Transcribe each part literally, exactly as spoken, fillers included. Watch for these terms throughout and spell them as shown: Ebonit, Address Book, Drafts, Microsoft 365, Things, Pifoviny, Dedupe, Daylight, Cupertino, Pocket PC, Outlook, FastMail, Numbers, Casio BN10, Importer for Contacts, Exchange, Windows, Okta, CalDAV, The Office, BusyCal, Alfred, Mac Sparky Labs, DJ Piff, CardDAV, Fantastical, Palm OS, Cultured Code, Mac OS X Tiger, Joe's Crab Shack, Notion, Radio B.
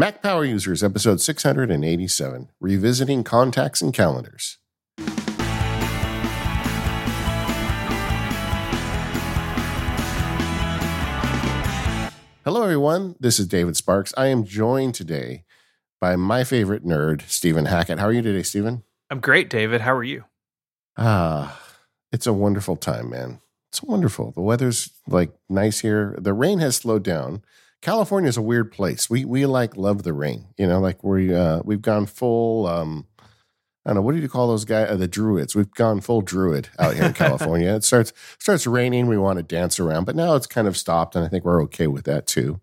Mac Power Users, episode six hundred eighty-seven, Revisiting Contacts and Calendars. Hello, everyone. This is David Sparks. I am joined today by my favorite nerd, Stephen Hackett. How are you today, Stephen? I'm great, David. How are you? Ah, it's a wonderful time, man. It's wonderful. The weather's like nice here. The rain has slowed down. California is a weird place. We we like love the rain, you know. Like we uh, we've gone full. Um, I don't know, what do you call those guys? Uh, the Druids. We've gone full Druid out here in California. It starts starts raining. We want to dance around, but now it's kind of stopped, and I think we're okay with that too.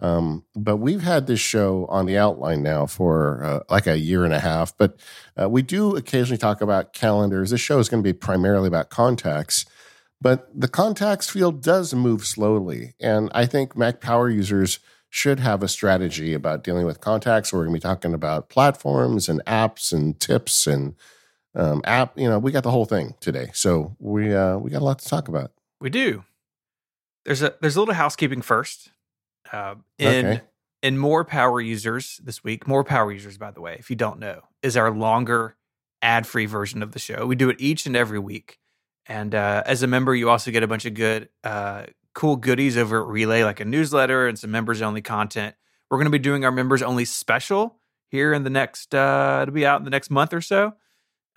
Um, but we've had this show on the outline now for uh, like a year and a half. But uh, we do occasionally talk about calendars. This show is going to be primarily about contacts. But the contacts field does move slowly, and I think Mac Power Users should have a strategy about dealing with contacts. We're going to be talking about platforms and apps and tips and um, app. You know, we got the whole thing today, so we uh, we got a lot to talk about. We do. There's a there's a little housekeeping first. Uh, in okay. in More Power Users this week, More Power Users, by the way, if you don't know, is our longer ad-free version of the show. We do it each and every week. And uh, as a member, you also get a bunch of good, uh, cool goodies over at Relay, like a newsletter and some members-only content. We're going to be doing our members-only special here in the next, uh, it'll be out in the next month or so,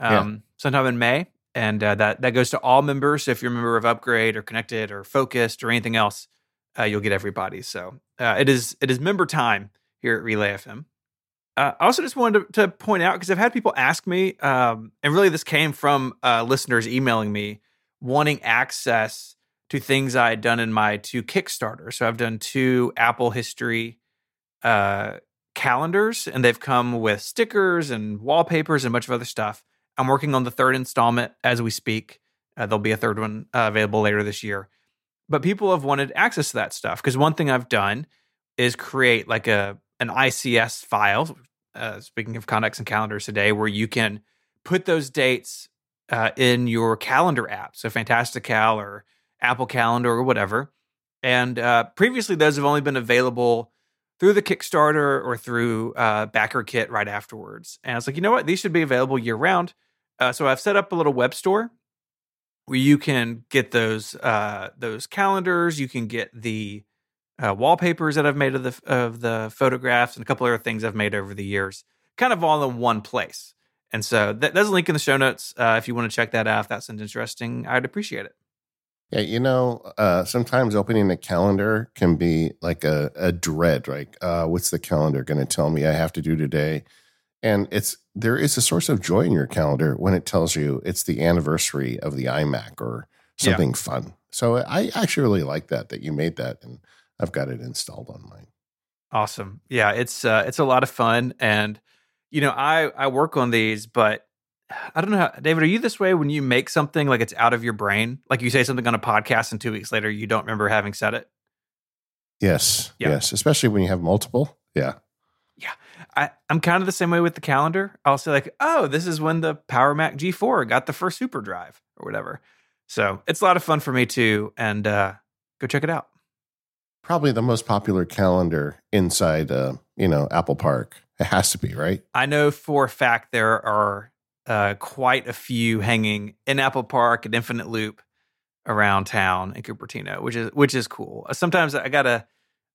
um, yeah. sometime in May. And uh, that, that goes to all members. So if you're a member of Upgrade or Connected or Focused or anything else, uh, you'll get everybody. So uh, it is it is member time here at Relay F M. Uh, I also just wanted to, to point out, because I've had people ask me, um, and really this came from uh, listeners emailing me, wanting access to things I had done in my two Kickstarters. So I've done two Apple history uh, calendars, and they've come with stickers and wallpapers and a bunch of other stuff. I'm working on the third installment as we speak. Uh, there'll be a third one uh, available later this year. But people have wanted access to that stuff, because one thing I've done is create like a an I C S file, uh, speaking of contacts and calendars today, where you can put those dates uh, in your calendar app, so Fantastical or Apple Calendar or whatever. And uh, previously, those have only been available through the Kickstarter or through uh, BackerKit right afterwards. And I was like, you know what? These should be available year-round. Uh, so I've set up a little web store where you can get those uh, those calendars. You can get the Uh, wallpapers that I've made of the of the photographs and a couple other things I've made over the years, kind of all in one place. And so that, there's a link in the show notes uh, if you want to check that out. If that sounds interesting, I'd appreciate it. Yeah, you know, uh, sometimes opening a calendar can be like a, a dread, like, uh, what's the calendar going to tell me I have to do today? And it's there is a source of joy in your calendar when it tells you it's the anniversary of the iMac or something yeah. fun. So I actually really like that, that you made that, and I've got it installed on mine. Awesome. Yeah, it's uh, it's a lot of fun. And, you know, I, I work on these, but I don't know. How, David, are you this way when you make something like it's out of your brain? Like you say something on a podcast and two weeks later, you don't remember having said it? Yes. Yeah. Yes. Especially when you have multiple. Yeah. Yeah. I, I'm kind of the same way with the calendar. I'll say like, oh, this is when the Power Mac G four got the first Super Drive or whatever. So it's a lot of fun for me too. And uh, go check it out. Probably the most popular calendar inside, uh, you know, Apple Park. It has to be, right? I know for a fact there are uh, quite a few hanging in Apple Park and Infinite Loop around town in Cupertino, which is which is cool. Sometimes I got a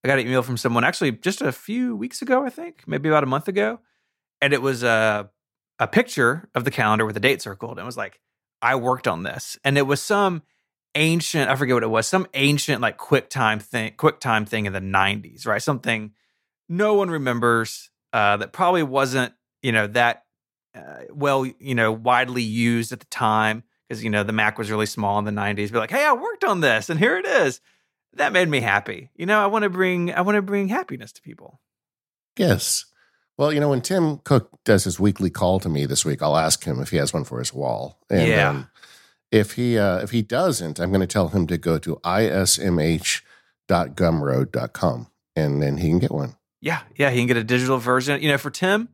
I got an email from someone actually just a few weeks ago, I think, maybe about a month ago, and it was a a picture of the calendar with a date circled, and it was like, I worked on this, and it was some. ancient, I forget what it was, some ancient like QuickTime thing, QuickTime thing in the nineties, right? Something no one remembers uh, that probably wasn't, you know, that uh, well, you know, widely used at the time because, you know, the Mac was really small in the nineties. Be like, hey, I worked on this and here it is. That made me happy. You know, I want to bring, I want to bring happiness to people. Yes. Well, you know, when Tim Cook does his weekly call to me this week, I'll ask him if he has one for his wall. And, yeah. Um, If he uh, if he doesn't, I'm going to tell him to go to ismh dot gumroad dot com, and then he can get one. Yeah, yeah, he can get a digital version. You know, for Tim,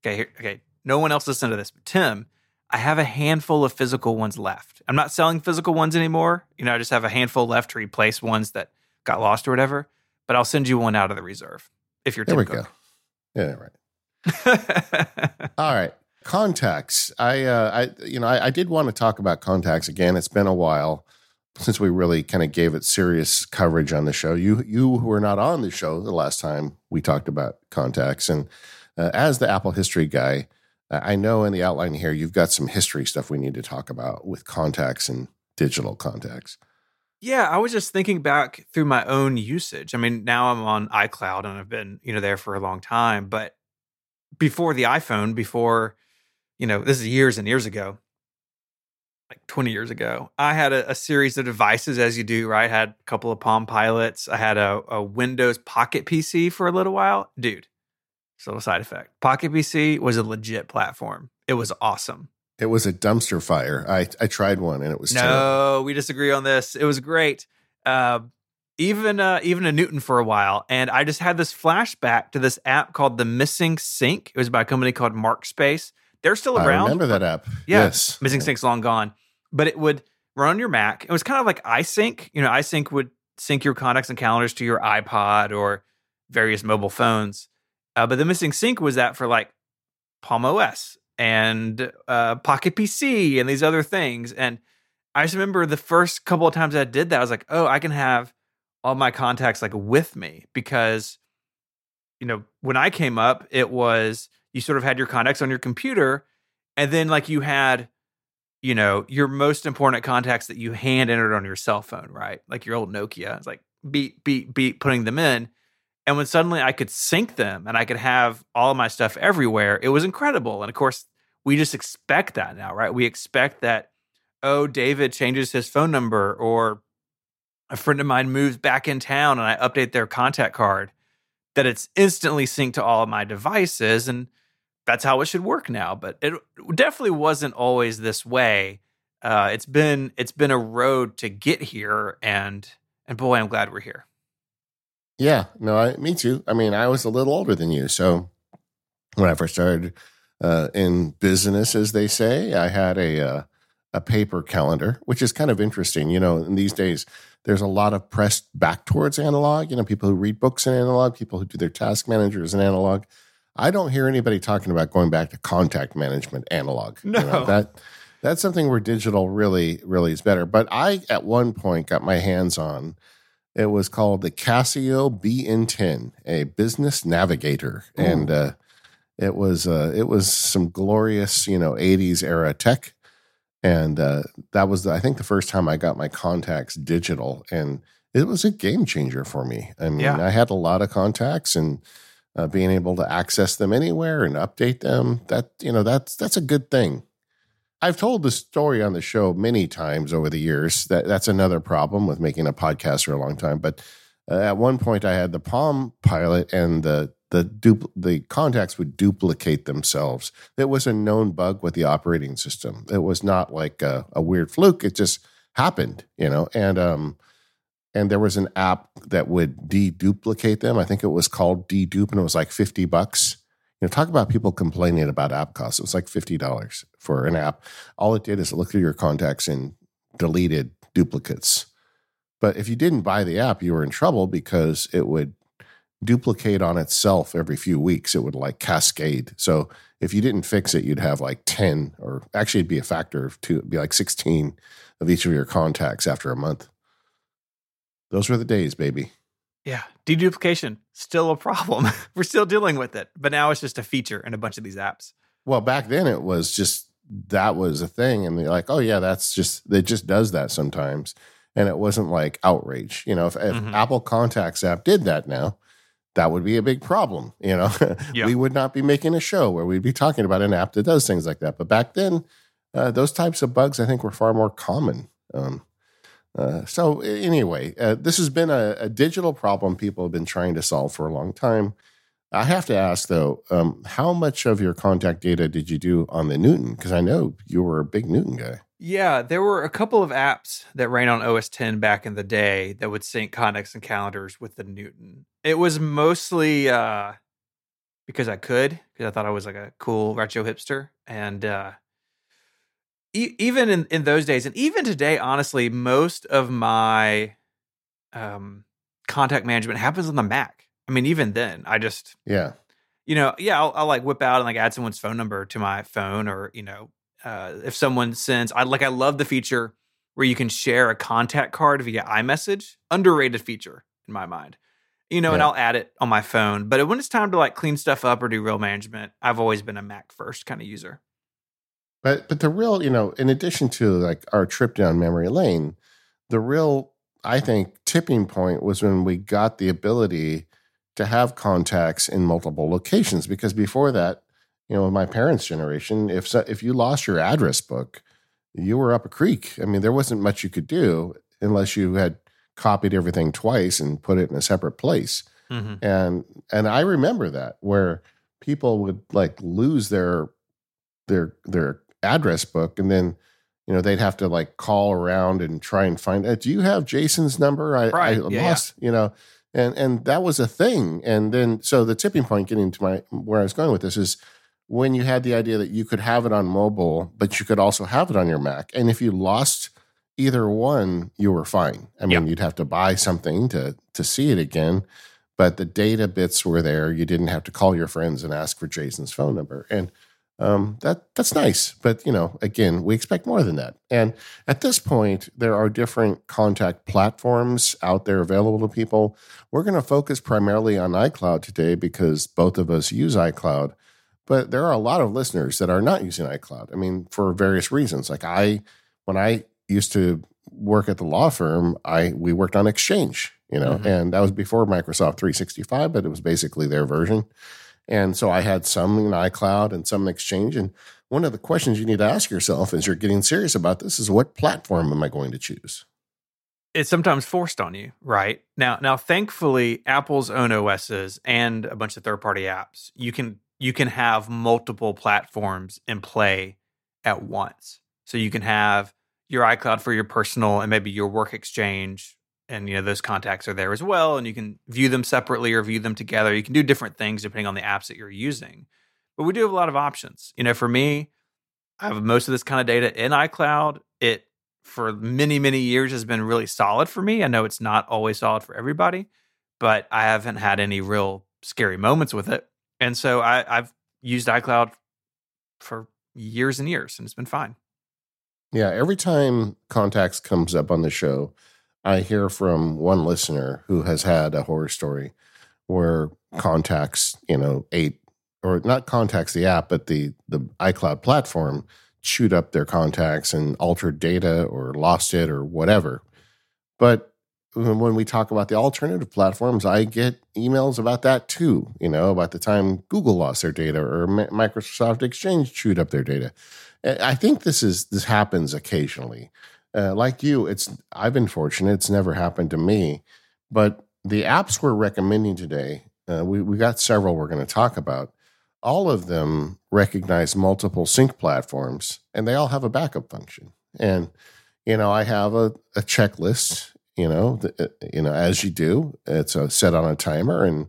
okay, here, okay, no one else listened to this, but Tim, I have a handful of physical ones left. I'm not selling physical ones anymore. You know, I just have a handful left to replace ones that got lost or whatever, but I'll send you one out of the reserve if you're Tim Cook. There we go. Yeah, right. All right. Contacts. I, uh, I, you know, I, I did want to talk about contacts again. It's been a while since we really kind of gave it serious coverage on the show. You, you were not on the show the last time we talked about contacts. And uh, as the Apple history guy, uh, I know in the outline here, you've got some history stuff we need to talk about with contacts and digital contacts. Yeah, I was just thinking back through my own usage. I mean, now I'm on iCloud and I've been, you know, there for a long time. But before the iPhone, before, you know, this is years and years ago, like twenty years ago, I had a, a series of devices, as you do, right? I had a couple of Palm Pilots. I had a, a Windows Pocket P C for a little while. Dude, it's a little side effect. Pocket P C was a legit platform. It was awesome. It was a dumpster fire. I, I tried one and it was no, terrible. We disagree on this. It was great. Uh, even uh, even a Newton for a while. And I just had this flashback to this app called The Missing Sync. It was by a company called Markspace. They're still around. I remember that app. Yeah, yes. Missing Sync's long gone. But it would run on your Mac. It was kind of like iSync. You know, iSync would sync your contacts and calendars to your iPod or various mobile phones. Uh, but The Missing Sync was that for like Palm O S and uh, Pocket P C and these other things. And I just remember the first couple of times I did that, I was like, oh, I can have all my contacts like with me because, you know, when I came up, it was you sort of had your contacts on your computer and then like you had, you know, your most important contacts that you hand entered on your cell phone, right? Like your old Nokia. It's like beep, beep, beep, putting them in. And when suddenly I could sync them and I could have all of my stuff everywhere, it was incredible. And of course, we just expect that now, right? We expect that, oh, David changes his phone number or a friend of mine moves back in town and I update their contact card, that it's instantly synced to all of my devices. And that's how it should work now. But it definitely wasn't always this way. Uh, it's been it's been a road to get here. And, and boy, I'm glad we're here. Yeah, no, I, me too. I mean, I was a little older than you. So when I first started uh, in business, as they say, I had a uh, a paper calendar, which is kind of interesting. You know, in these days, there's a lot of press back towards analog. You know, people who read books in analog, people who do their task managers in analog. I don't hear anybody talking about going back to contact management analog. No. You know, that that's something where digital really, really is better. But I, at one point, got my hands on it was called the Casio B N ten, a business navigator, Ooh. and uh, it was uh, it was some glorious, you know, eighties era tech, and uh, that was the, I think the first time I got my contacts digital, and it was a game changer for me. I mean, yeah. I had a lot of contacts, and uh, being able to access them anywhere and update them, that you know that's that's a good thing. I've told this story on the show many times over the years. That that's another problem with making a podcast for a long time. But uh, at one point, I had the Palm Pilot, and the the dupl- the contacts would duplicate themselves. It was a known bug with the operating system. It was not like a, a weird fluke. It just happened, you know. And um, and there was an app that would deduplicate them. I think it was called Dedupe, and it was like fifty bucks. You know, talk about people complaining about app costs. It was like fifty dollars for an app. All it did is look through your contacts and deleted duplicates. But if you didn't buy the app, you were in trouble because it would duplicate on itself every few weeks. It would like cascade. So if you didn't fix it, you'd have like ten, or actually it'd be a factor of two. It'd be like sixteen of each of your contacts after a month. Those were the days, baby. Yeah, deduplication, still a problem. We're still dealing with it. But now it's just a feature in a bunch of these apps. Well, back then it was just, that was a thing. And they're like, oh yeah, that's just, it just does that sometimes. And it wasn't like outrage. You know, if, mm-hmm. if Apple Contacts app did that now, that would be a big problem. You know, yep. We would not be making a show where we'd be talking about an app that does things like that. But back then, uh, those types of bugs, I think, were far more common. Um Uh, so anyway, uh, this has been a, a digital problem people have been trying to solve for a long time. I have to ask, though, um, how much of your contact data did you do on the Newton? Because I know you were a big Newton guy. Yeah, there were a couple of apps that ran on O S ten back in the day that would sync contacts and calendars with the Newton. It was mostly uh, because I could, because I thought I was like a cool retro hipster. And uh Even in, in those days, and even today, honestly, most of my um, contact management happens on the Mac. I mean, even then, I just yeah, you know, yeah, I'll, I'll like whip out and like add someone's phone number to my phone, or, you know, uh, if someone sends, I like, I love the feature where you can share a contact card via iMessage, underrated feature in my mind, you know, yeah. and I'll add it on my phone. But when it's time to like clean stuff up or do real management, I've always been a Mac first kind of user. But but the real, you know, in addition to like our trip down memory lane, the real, I think, tipping point was when we got the ability to have contacts in multiple locations. Because before that, you know, in my parents' generation, if so, if you lost your address book, you were up a creek. I mean, there wasn't much you could do unless you had copied everything twice and put it in a separate place. Mm-hmm. And and I remember that, where people would like lose their their their address book, and then, you know, they'd have to like call around and try and find, do you have Jason's number? I, right. I yeah. lost, you know, and, and that was a thing. And then, so the tipping point, getting to my, where I was going with this, is when you had the idea that you could have it on mobile, but you could also have it on your Mac. And if you lost either one, you were fine. I mean, yep. you'd have to buy something to, to see it again, but the data bits were there. You didn't have to call your friends and ask for Jason's phone number. And Um, that that's nice, but, you know, again, we expect more than that. And at this point, there are different contact platforms out there available to people. We're going to focus primarily on iCloud today because both of us use iCloud, but there are a lot of listeners that are not using iCloud. I mean, for various reasons. Like I, when I used to work at the law firm, I we worked on Exchange, you know, mm-hmm. and that was before Microsoft three sixty-five, but it was basically their version. And so I had some in iCloud and some in Exchange. And one of the questions you need to ask yourself as you're getting serious about this is, what platform am I going to choose? It's sometimes forced on you, right? Now, now, thankfully, Apple's own O Ss and a bunch of third-party apps, you can you can have multiple platforms in play at once. So you can have your iCloud for your personal and maybe your work Exchange. And, you know, those contacts are there as well, and you can view them separately or view them together. You can do different things depending on the apps that you're using. But we do have a lot of options. You know, for me, I have most of this kind of data in iCloud. It, for many, many years, has been really solid for me. I know it's not always solid for everybody, but I haven't had any real scary moments with it. And so I, I've used iCloud for years and years, and it's been fine. Yeah, every time contacts comes up on the show, I hear from one listener who has had a horror story where contacts, you know, eight or not contacts the app, but the, the iCloud platform chewed up their contacts and altered data or lost it or whatever. But when we talk about the alternative platforms, I get emails about that too, you know, about the time Google lost their data or Microsoft Exchange chewed up their data. I think this is, this happens occasionally. Uh, like you, it's I've been fortunate. It's never happened to me. But the apps we're recommending today, uh, we, we got several we're going to talk about. All of them recognize multiple sync platforms, and they all have a backup function. And, you know, I have a, a checklist, you know, the, you know, as you do. It's a, set on a timer, and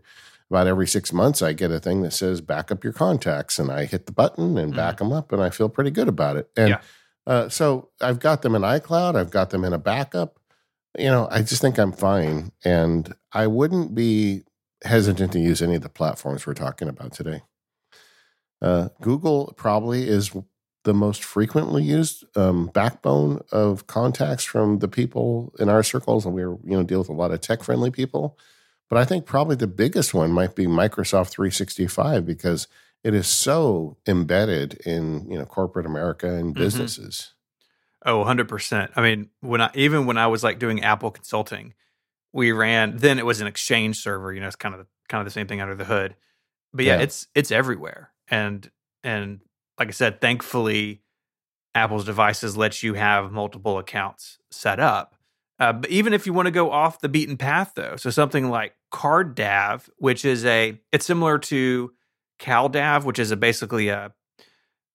about every six months I get a thing that says back up your contacts, and I hit the button and mm-hmm. back them up, and I feel pretty good about it. And yeah. Uh, so I've got them in iCloud. I've got them in a backup. You know, I just think I'm fine. And I wouldn't be hesitant to use any of the platforms we're talking about today. Uh, Google probably is the most frequently used um, backbone of contacts from the people in our circles. And we are, you know, deal with a lot of tech-friendly people. But I think probably the biggest one might be Microsoft three sixty-five, because it is so embedded in, you know, corporate America and businesses. Mm-hmm. Oh, one hundred percent. I mean, when I even when I was like doing Apple consulting, we ran. Then it was an Exchange server. You know, it's kind of kind of the same thing under the hood. But yeah, yeah. it's it's everywhere. And and like I said, thankfully, Apple's devices let you have multiple accounts set up. Uh, but even if you want to go off the beaten path, though, so something like CardDAV, which is a it's similar to CalDAV, which is a basically a,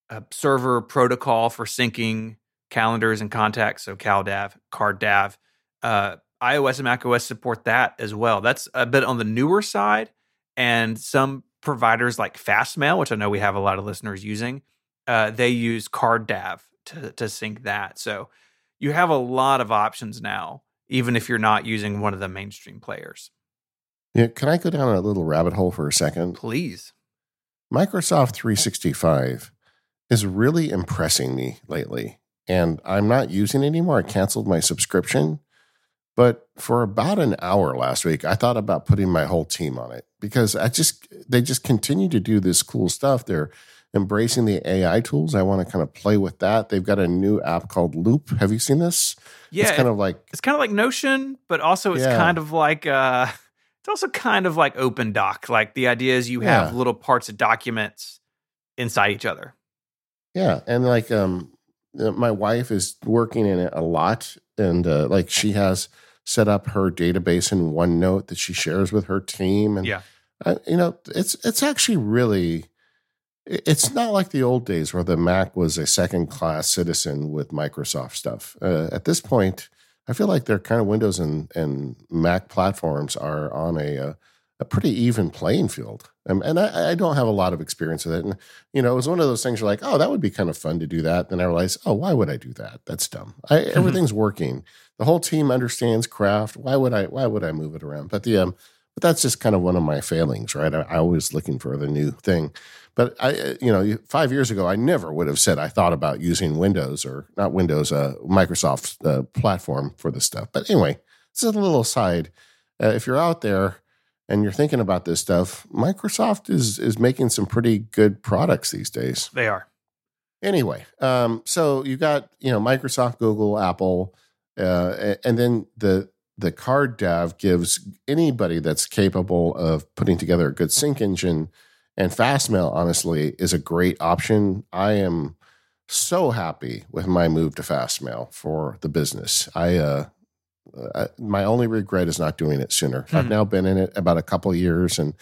a server protocol for syncing calendars and contacts. So CalDAV, CardDAV, uh, iOS and macOS support that as well. That's a bit on the newer side. And some providers like FastMail, which I know we have a lot of listeners using, uh, they use CardDAV to, to sync that. So you have a lot of options now, even if you're not using one of the mainstream players. Yeah, can I go down a little rabbit hole for a second? Please. Microsoft three sixty-five is really impressing me lately, and I'm not using it anymore. I canceled my subscription, but for about an hour last week, I thought about putting my whole team on it because I just they just continue to do this cool stuff. They're embracing the A I tools. I want to kind of play with that. They've got a new app called Loop. Have you seen this? Yeah, it's kind of like it's kind of like Notion, but also it's yeah. kind of like uh, it's also kind of like Open Doc. Like the idea is you have yeah. little parts of documents inside each other. Yeah, and like um, my wife is working in it a lot, and uh, like she has set up her database in OneNote that she shares with her team, and yeah, I, you know, it's it's actually really. It's not like the old days where the Mac was a second-class citizen with Microsoft stuff. Uh, at this point, I feel like their kind of Windows and, and Mac platforms are on a, a, a pretty even playing field. Um, and I, I don't have a lot of experience with it. And, you know, it was one of those things you're like, oh, that would be kind of fun to do that. Then I realized, oh, why would I do that? That's dumb. I, mm-hmm. Everything's working. The whole team understands craft. Why would I Why would I move it around? But the um, but that's just kind of one of my failings, right? I, I was looking for the new thing. But I, you know, five years ago, I never would have said I thought about using Windows or not Windows, uh, Microsoft uh, platform for this stuff. But anyway, this is a little aside. Uh, if you're out there and you're thinking about this stuff, Microsoft is is making some pretty good products these days. They are. Anyway, um, so you got you know Microsoft, Google, Apple, uh, and then the the CardDAV gives anybody that's capable of putting together a good sync engine. And FastMail, honestly, is a great option. I am so happy with my move to FastMail for the business. I, uh, I my only regret is not doing it sooner. Mm. I've now been in it about a couple of years, and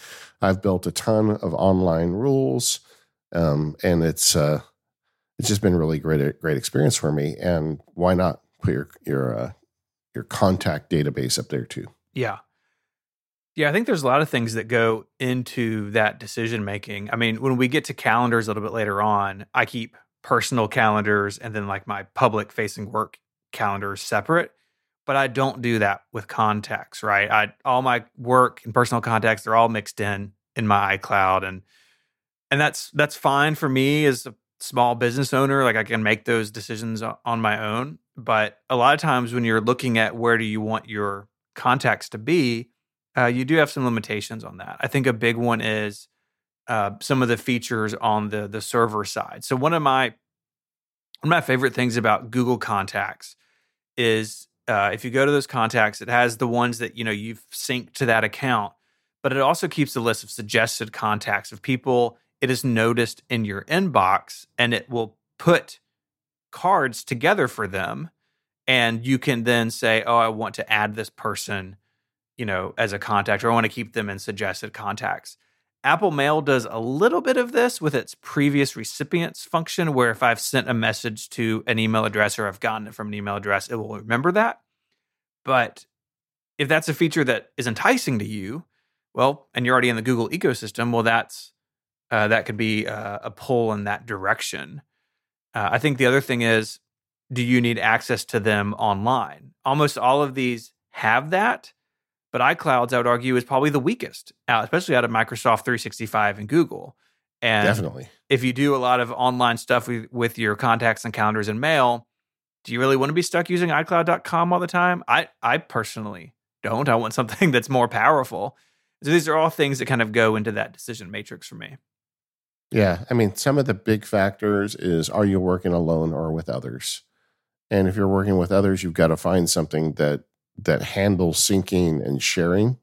I've built a ton of online rules, um, and it's uh, it's just been really great great experience for me. And why not put your your uh, your contact database up there too? Yeah. Yeah, I think there's a lot of things that go into that decision-making. I mean, when we get to calendars a little bit later on, I keep personal calendars and then like my public-facing work calendars separate, but I don't do that with contacts, right? I all my work and personal contacts, they're all mixed in in my iCloud, and and that's that's fine for me as a small business owner. Like I can make those decisions on my own, but a lot of times when you're looking at where do you want your contacts to be, Uh, you do have some limitations on that. I think a big one is uh, some of the features on the the server side. So one of my one of my favorite things about Google Contacts is uh, if you go to those contacts, it has the ones that you know you've synced to that account, but it also keeps a list of suggested contacts of people it has noticed in your inbox, and it will put cards together for them, and you can then say, "Oh, I want to add this person." You know, as a contact, or I want to keep them in suggested contacts. Apple Mail does a little bit of this with its previous recipients function, where if I've sent a message to an email address or I've gotten it from an email address, it will remember that. But if that's a feature that is enticing to you, well, and you're already in the Google ecosystem, well, that's uh, that could be uh, a pull in that direction. Uh, I think the other thing is, do you need access to them online? Almost all of these have that. But iClouds, I would argue, is probably the weakest, especially out of Microsoft three sixty-five and Google. And definitely, if you do a lot of online stuff with, with your contacts and calendars and mail, do you really want to be stuck using iCloud dot com all the time? I, I personally don't. I want something that's more powerful. So these are all things that kind of go into that decision matrix for me. Yeah. I mean, some of the big factors is, are you working alone or with others? And if you're working with others, you've got to find something that that handles syncing and sharing,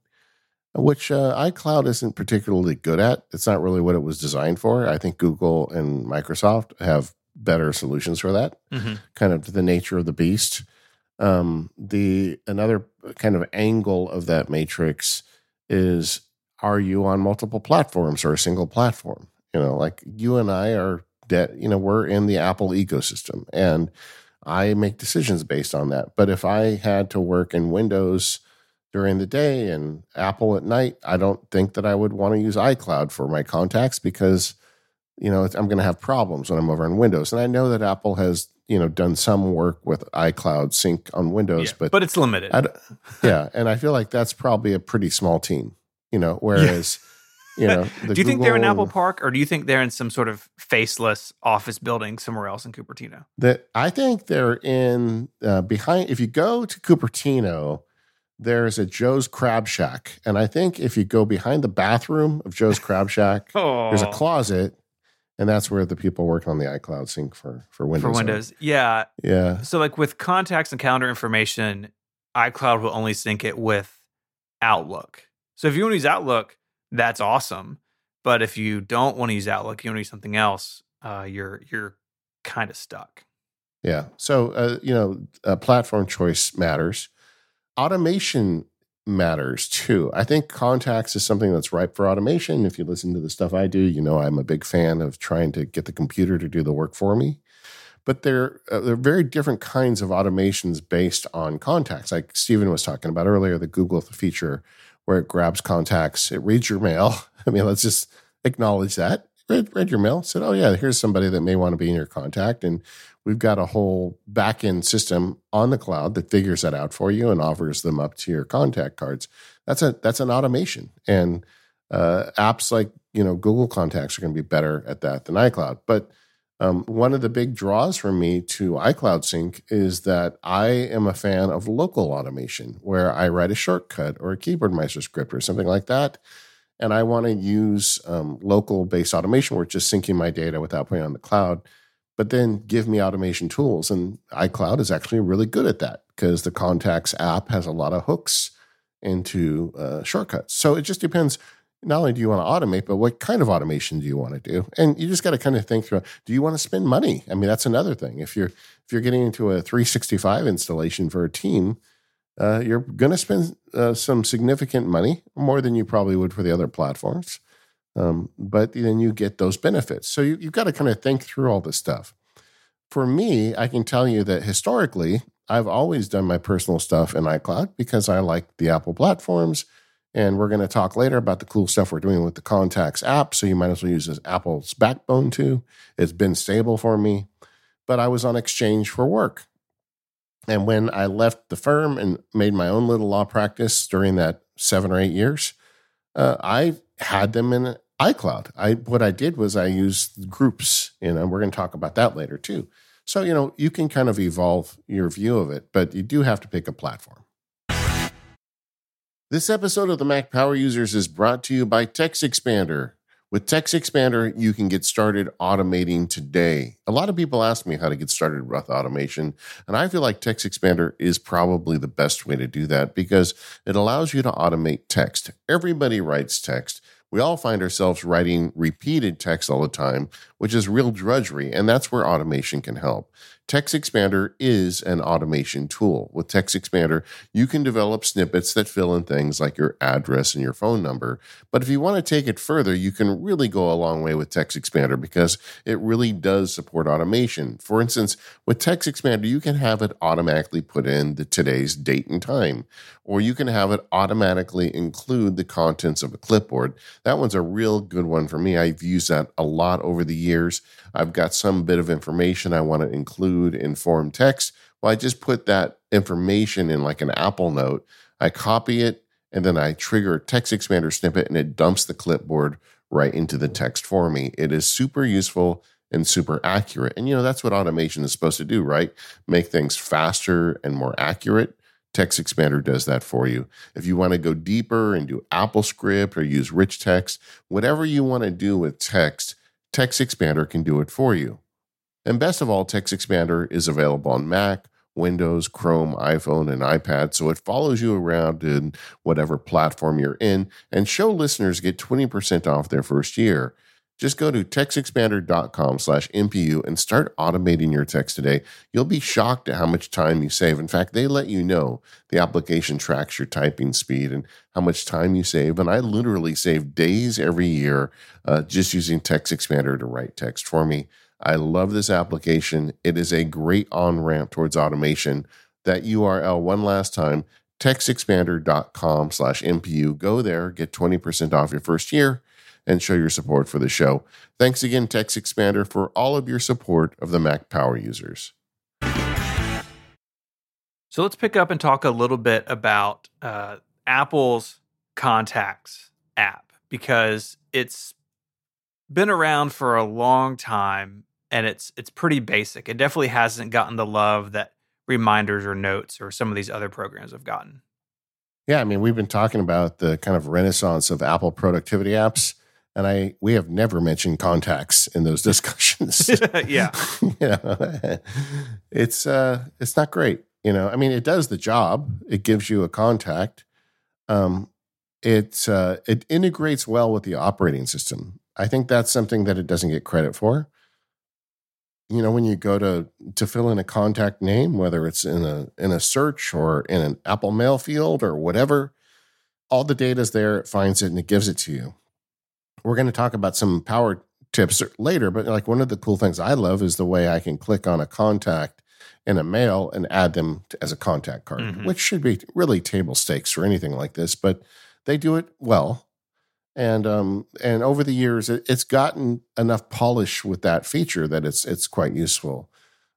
which uh, iCloud isn't particularly good at. It's not really what it was designed for. I think Google and Microsoft have better solutions for that, mm-hmm. kind of the nature of the beast. Um, the another kind of angle of that matrix is, are you on multiple platforms or a single platform? You know, like you and I are, de- you know, we're in the Apple ecosystem, and I make decisions based on that. But if I had to work in Windows during the day and Apple at night, I don't think that I would want to use iCloud for my contacts because, you know, I'm going to have problems when I'm over in Windows. And I know that Apple has, you know, done some work with iCloud sync on Windows, yeah, but but it's limited. I yeah, and I feel like that's probably a pretty small team, you know, whereas You know, do you Google think they're in Apple Park, or do you think they're in some sort of faceless office building somewhere else in Cupertino? That I think they're in uh, behind. If you go to Cupertino, there's a Joe's Crab Shack, and I think if you go behind the bathroom of Joe's Crab Shack, oh. there's a closet, and that's where the people work on the iCloud sync for for Windows. For Windows, and, yeah, yeah. So like with contacts and calendar information, iCloud will only sync it with Outlook. So if you want to use Outlook, that's awesome. But if you don't want to use Outlook, you want to use something else, uh, you're you're kind of stuck. Yeah. So, uh, you know, uh, platform choice matters. Automation matters, too. I think contacts is something that's ripe for automation. If you listen to the stuff I do, you know I'm a big fan of trying to get the computer to do the work for me. But there, uh, there are very different kinds of automations based on contacts. Like Stephen was talking about earlier, the Google feature where it grabs contacts, it reads your mail. I mean, let's just acknowledge that. Read, read your mail, said, oh, yeah, here's somebody that may want to be in your contact. And we've got a whole back-end system on the cloud that figures that out for you and offers them up to your contact cards. That's a that's an automation. And uh, apps like, you know, Google Contacts are going to be better at that than iCloud. But um, one of the big draws for me to iCloud Sync is that I am a fan of local automation, where I write a shortcut or a keyboard master script or something like that. And I want to use um, local-based automation where it's just syncing my data without putting it on the cloud, but then give me automation tools. And iCloud is actually really good at that because the Contacts app has a lot of hooks into uh, shortcuts. So it just depends. Not only do you want to automate, but what kind of automation do you want to do? And you just got to kind of think through, do you want to spend money? I mean, that's another thing. If you're if you're getting into a three sixty-five installation for a team, Uh, you're going to spend uh, some significant money, more than you probably would for the other platforms, um, but then you get those benefits. So you, you've got to kind of think through all this stuff. For me, I can tell you that historically, I've always done my personal stuff in iCloud because I like the Apple platforms, and we're going to talk later about the cool stuff we're doing with the Contacts app, so you might as well use this Apple's backbone too. It's been stable for me, but I was on Exchange for work. And when I left the firm and made my own little law practice during that seven or eight years, uh, I had them in iCloud. I what I did was I used groups, you know, and we're going to talk about that later too. So, you know, you can kind of evolve your view of it, but you do have to pick a platform. This episode of the Mac Power Users is brought to you by TextExpander. With TextExpander, you can get started automating today. A lot of people ask me how to get started with automation, and I feel like TextExpander is probably the best way to do that because it allows you to automate text. Everybody writes text. We all find ourselves writing repeated text all the time, which is real drudgery, and that's where automation can help. TextExpander is an automation tool. With TextExpander, you can develop snippets that fill in things like your address and your phone number. But if you want to take it further, you can really go a long way with TextExpander because it really does support automation. For instance, with TextExpander, you can have it automatically put in the today's date and time, or you can have it automatically include the contents of a clipboard. That one's a real good one for me. I've used that a lot over the years. I've got some bit of information I want to include informed text. Well, I just put that information in like an Apple note. I copy it, and then I trigger a TextExpander snippet, and it dumps the clipboard right into the text for me. It is super useful and super accurate. And, you know, that's what automation is supposed to do, right? Make things faster and more accurate. TextExpander does that for you. If you want to go deeper and do AppleScript or use rich text, whatever you want to do with text, TextExpander can do it for you. And best of all, TextExpander is available on Mac, Windows, Chrome, iPhone, and iPad, so it follows you around in whatever platform you're in. And show listeners get twenty percent off their first year. Just go to textexpander.com slash MPU and start automating your text today. You'll be shocked at how much time you save. In fact, they let you know. The application tracks your typing speed and how much time you save. And I literally save days every year uh, just using TextExpander to write text for me. I love this application. It is a great on-ramp towards automation. That U R L one last time, textexpander.com slash MPU. Go there, get twenty percent off your first year, and show your support for the show. Thanks again, TextExpander, for all of your support of the Mac Power Users. So let's pick up and talk a little bit about uh, Apple's Contacts app, because it's been around for a long time and it's it's pretty basic. It definitely hasn't gotten the love that Reminders or Notes or some of these other programs have gotten. Yeah, I mean, we've been talking about the kind of renaissance of Apple productivity apps, and I we have never mentioned contacts in those discussions. Yeah. Yeah. It's uh it's not great, you know. I mean, it does the job. It gives you a contact. Um it's uh it integrates well with the operating system. I think that's something that it doesn't get credit for. You know, when you go to to fill in a contact name, whether it's in a in a search or in an Apple Mail field or whatever, all the data's there, it finds it, and it gives it to you. We're going to talk about some power tips later, but like one of the cool things I love is the way I can click on a contact in a mail and add them to, as a contact card, mm-hmm. which should be really table stakes for anything like this, but they do it well. And um and over the years, it, it's gotten enough polish with that feature that it's it's quite useful,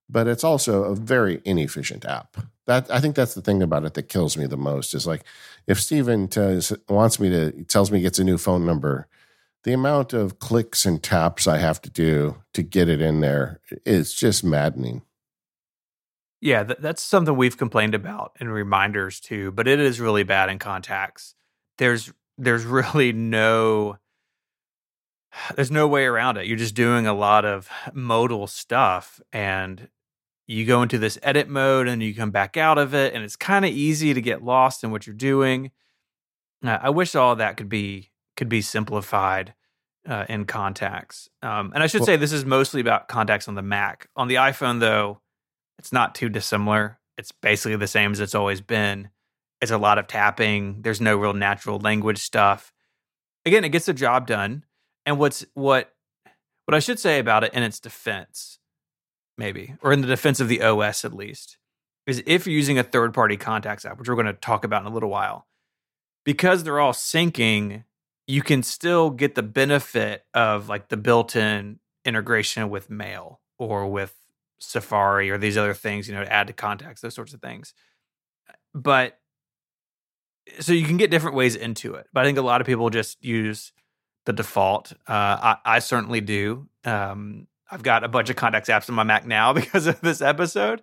but it's also a very inefficient app. That I think that's the thing about it that kills me the most is like if Stephen tells, wants me to tells me gets a new phone number, the amount of clicks and taps I have to do to get it in there is just maddening. Yeah, th- that's something we've complained about in Reminders too, but it is really bad in Contacts. There's There's really no, there's no way around it. You're just doing a lot of modal stuff and you go into this edit mode and you come back out of it. And it's kind of easy to get lost in what you're doing. Uh, I wish all that could be, could be simplified uh, in Contacts. Um, and I should well, say this is mostly about Contacts on the Mac. On the iPhone though, it's not too dissimilar. It's basically the same as it's always been. It's a lot of tapping. There's no real natural language stuff. Again, it gets the job done. And what's what what I should say about it in its defense, maybe, or in the defense of the O S at least, is if you're using a third-party contacts app, which we're going to talk about in a little while, because they're all syncing, you can still get the benefit of like the built-in integration with Mail or with Safari or these other things, you know, to add to contacts, those sorts of things. But so you can get different ways into it, but I think a lot of people just use the default. Uh, I, I certainly do. Um, I've got a bunch of contacts apps on my Mac now because of this episode.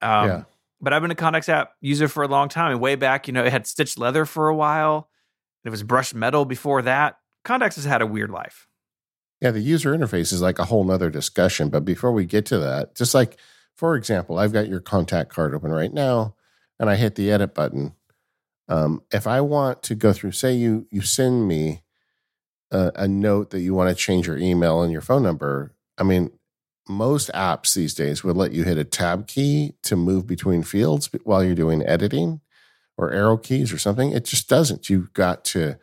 Um, yeah. But I've been a contacts app user for a long time. And way back, you know, it had stitched leather for a while. It was brushed metal before that. Contacts has had a weird life. Yeah, the user interface is like a whole nother discussion. But before we get to that, just like, for example, I've got your contact card open right now, and I hit the edit button. Um, if I want to go through, say you you send me a, a note that you want to change your email and your phone number, I mean, most apps these days would let you hit a tab key to move between fields while you're doing editing or arrow keys or something. It just doesn't. You've got to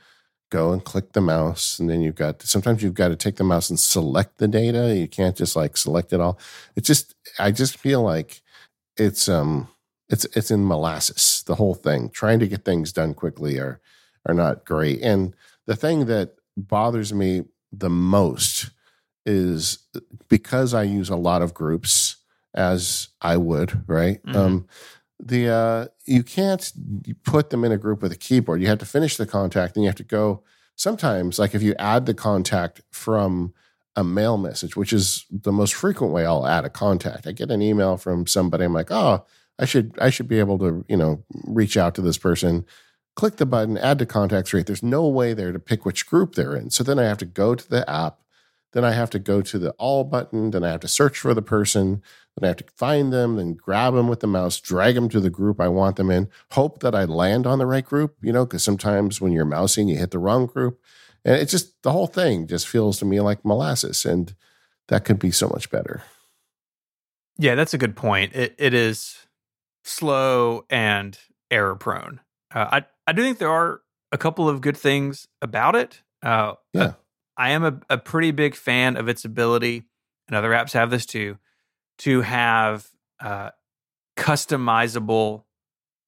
go and click the mouse, and then you've got to, sometimes you've got to take the mouse and select the data. You can't just like select it all. It just, I just feel like it's... um. It's it's in molasses, the whole thing. Trying to get things done quickly are, are not great. And the thing that bothers me the most is because I use a lot of groups, as I would, right? Mm-hmm. Um, the uh, you can't put them in a group with a keyboard. You have to finish the contact, and you have to go. Sometimes, like if you add the contact from a mail message, which is the most frequent way I'll add a contact. I get an email from somebody. I'm like, oh, I should I should be able to, you know, reach out to this person, click the button, add to contacts rate. There's no way there to pick which group they're in. So then I have to go to the app. Then I have to go to the all button. Then I have to search for the person. Then I have to find them, then grab them with the mouse, drag them to the group I want them in, hope that I land on the right group, you know, because sometimes when you're mousing, you hit the wrong group. And it's just the whole thing just feels to me like molasses. And that could be so much better. Yeah, that's a good point. It, it is... slow and error prone. Uh, I I do think there are a couple of good things about it. Uh, yeah, I am a, a pretty big fan of its ability, and other apps have this too, to have uh, customizable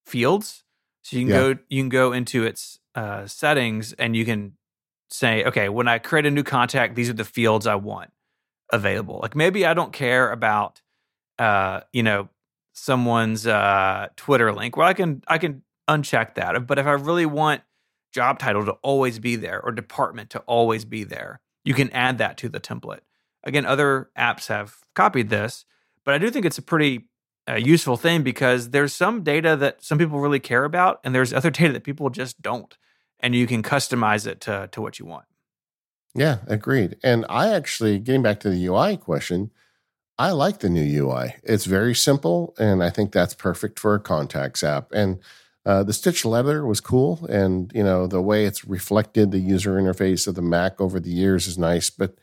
fields. So you can yeah. go you can go into its uh, settings and you can say, okay, when I create a new contact, these are the fields I want available. Like maybe I don't care about uh, you know. someone's uh, Twitter link. Well, I can I can uncheck that. But if I really want job title to always be there or department to always be there. You can add that to the template. Again, other apps have copied this, but I do think it's a pretty uh, useful thing because there's some data that some people really care about, and there's other data that people just don't, and you can customize it to, to what you want. Yeah, agreed. And I actually, getting back to the U I question, I like the new U I. It's very simple, and I think that's perfect for a contacts app. And uh, the stitched leather was cool, and you know the way it's reflected the user interface of the Mac over the years is nice, but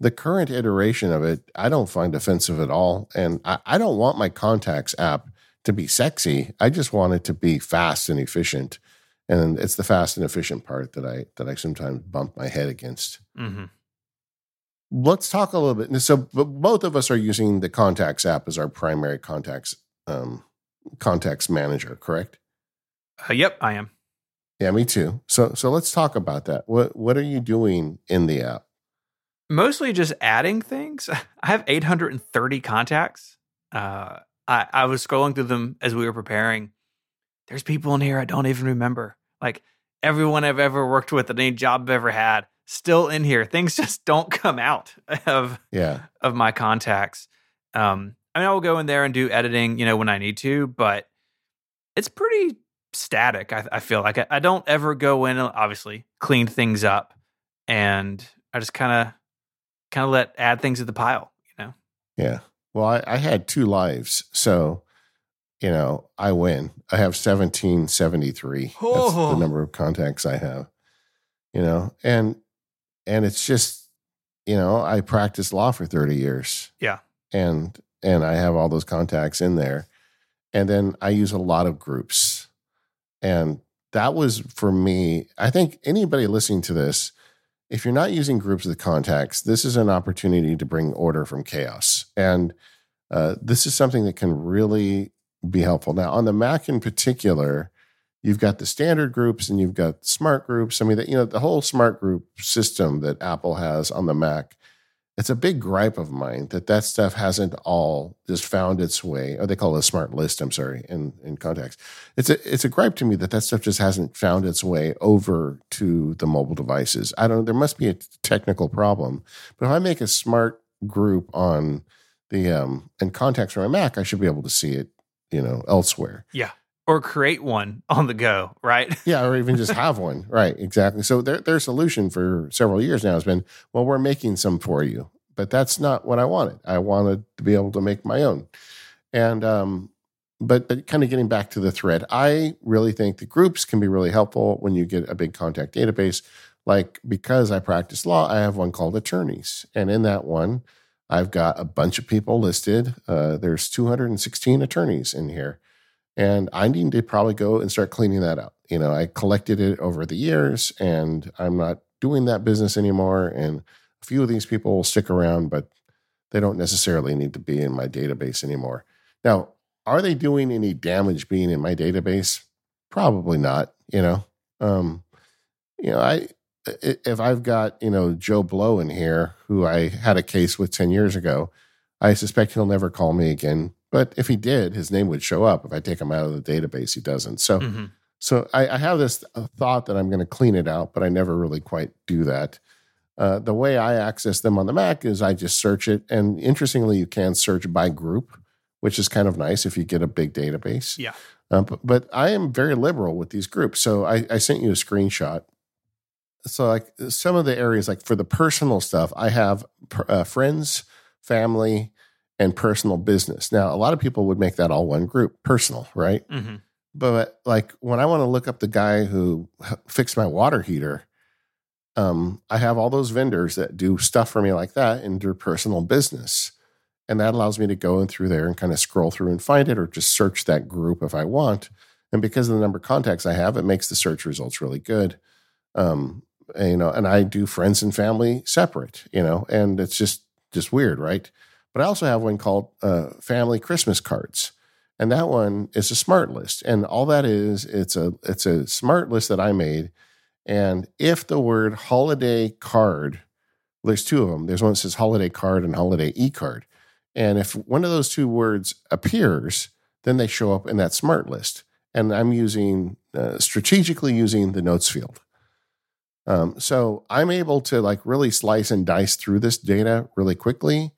the current iteration of it, I don't find offensive at all. And I, I don't want my contacts app to be sexy. I just want it to be fast and efficient. And it's the fast and efficient part that I that I sometimes bump my head against. Mm-hmm. Let's talk a little bit. So both of us are using the contacts app as our primary contacts um, contacts manager, correct? Uh, yep, I am. Yeah, me too. So so let's talk about that. What what are you doing in the app? Mostly just adding things. I have eight hundred thirty contacts. Uh, I, I was scrolling through them as we were preparing. There's people in here I don't even remember. Like everyone I've ever worked with at any job I've ever had, still in here. Things just don't come out of yeah. of my contacts. Um, I mean, I'll go in there and do editing, you know, when I need to, but it's pretty static. I, I feel like I, I don't ever go in and obviously clean things up, and I just kind of kind of let add things to the pile, you know. Yeah. Well, I, I had two lives, so. You know, I win. I have seventeen seventy-three. Oh. That's the number of contacts I have. You know, and and it's just, you know, I practiced law for thirty years. Yeah. And and I have all those contacts in there. And then I use a lot of groups. And that was for me, I think anybody listening to this, if you're not using groups with contacts, this is an opportunity to bring order from chaos. And uh, this is something that can really be helpful. Now, on the Mac in particular, you've got the standard groups and you've got smart groups. I mean, the, you know, the whole smart group system that Apple has on the Mac, it's a big gripe of mine that that stuff hasn't all just found its way. Or they call it a smart list, I'm sorry, in, in contacts. It's a, it's a gripe to me that that stuff just hasn't found its way over to the mobile devices. I don't know. There must be a technical problem. But if I make a smart group on the um, in contacts for my Mac, I should be able to see it, you know, elsewhere. Yeah. Or create one on the go, right? Yeah. Or even just have one. Right. Exactly. So their, their solution for several years now has been, well, we're making some for you, but that's not what I wanted. I wanted to be able to make my own. And, um, but, but kind of getting back to the thread, I really think the groups can be really helpful when you get a big contact database. Like, because I practice law, I have one called attorneys. And in that one, I've got a bunch of people listed. Uh, there's two hundred sixteen attorneys in here. And I need to probably go and start cleaning that up. You know, I collected it over the years, and I'm not doing that business anymore. And a few of these people will stick around, but they don't necessarily need to be in my database anymore. Now, are they doing any damage being in my database? Probably not, you know. Um, you know, I... If I've got, you know, Joe Blow in here, who I had a case with ten years ago, I suspect he'll never call me again. But if he did, his name would show up. If I take him out of the database, he doesn't. So mm-hmm. so I, I have this thought that I'm going to clean it out, but I never really quite do that. Uh, the way I access them on the Mac is I just search it. And interestingly, you can search by group, which is kind of nice if you get a big database. Yeah. Uh, but, but I am very liberal with these groups. So I, I sent you a screenshot. So like some of the areas, like for the personal stuff, I have uh, friends, family, and personal business. Now, a lot of people would make that all one group, personal, right? Mm-hmm. But like when I want to look up the guy who fixed my water heater, um, I have all those vendors that do stuff for me like that in their personal business. And that allows me to go in through there and kind of scroll through and find it, or just search that group if I want. And because of the number of contacts I have, it makes the search results really good. Um, And, you know, and I do friends and family separate, you know, and it's just, just weird, right? But I also have one called uh, Family Christmas Cards, and that one is a smart list. And all that is, it's a it's a smart list that I made. And if the word holiday card, well, there's two of them. There's one that says holiday card and holiday e-card. And if one of those two words appears, then they show up in that smart list. And I'm using uh, strategically using the notes field. Um, so I'm able to like really slice and dice through this data really quickly.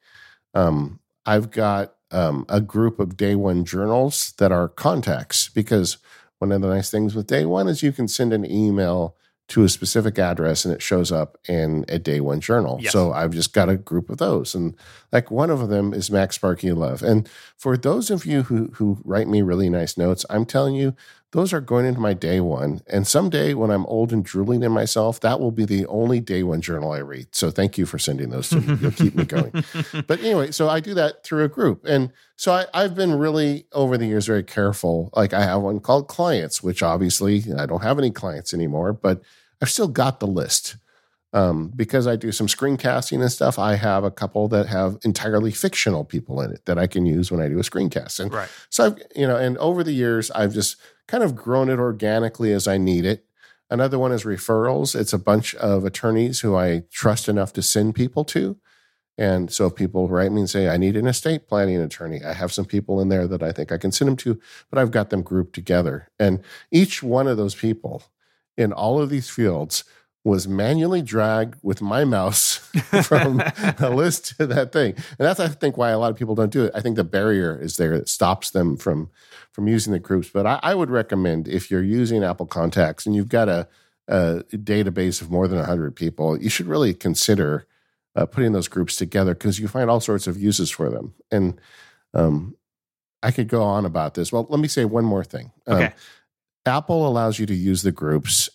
Um, I've got um, a group of Day One journals that are contacts, because one of the nice things with Day One is you can send an email to a specific address and it shows up in a Day One journal. Yes. So I've just got a group of those. And like one of them is Mac Sparky Love. And for those of you who, who write me really nice notes, I'm telling you, those are going into my Day One. And someday when I'm old and drooling in myself, that will be the only Day One journal I read. So thank you for sending those to me. You'll keep me going. But anyway, so I do that through a group. And so I, I've been really, over the years, very careful. Like I have one called Clients, which obviously I don't have any clients anymore, but I've still got the list. Um, because I do some screencasting and stuff, I have a couple that have entirely fictional people in it that I can use when I do a screencast. And right. so, I've, you know, and over the years, I've just kind of grown it organically as I need it. Another one is referrals. It's a bunch of attorneys who I trust enough to send people to. And so if people write me and say, I need an estate planning attorney, I have some people in there that I think I can send them to, but I've got them grouped together. And each one of those people in all of these fields was manually dragged with my mouse from a list to that thing. And that's, I think, why a lot of people don't do it. I think the barrier is there that stops them from, from using the groups. But I, I would recommend, if you're using Apple Contacts and you've got a, a database of more than one hundred people, you should really consider uh, putting those groups together, because you find all sorts of uses for them. And um, I could go on about this. Well, let me say one more thing. Okay. Um, Apple allows you to use the groups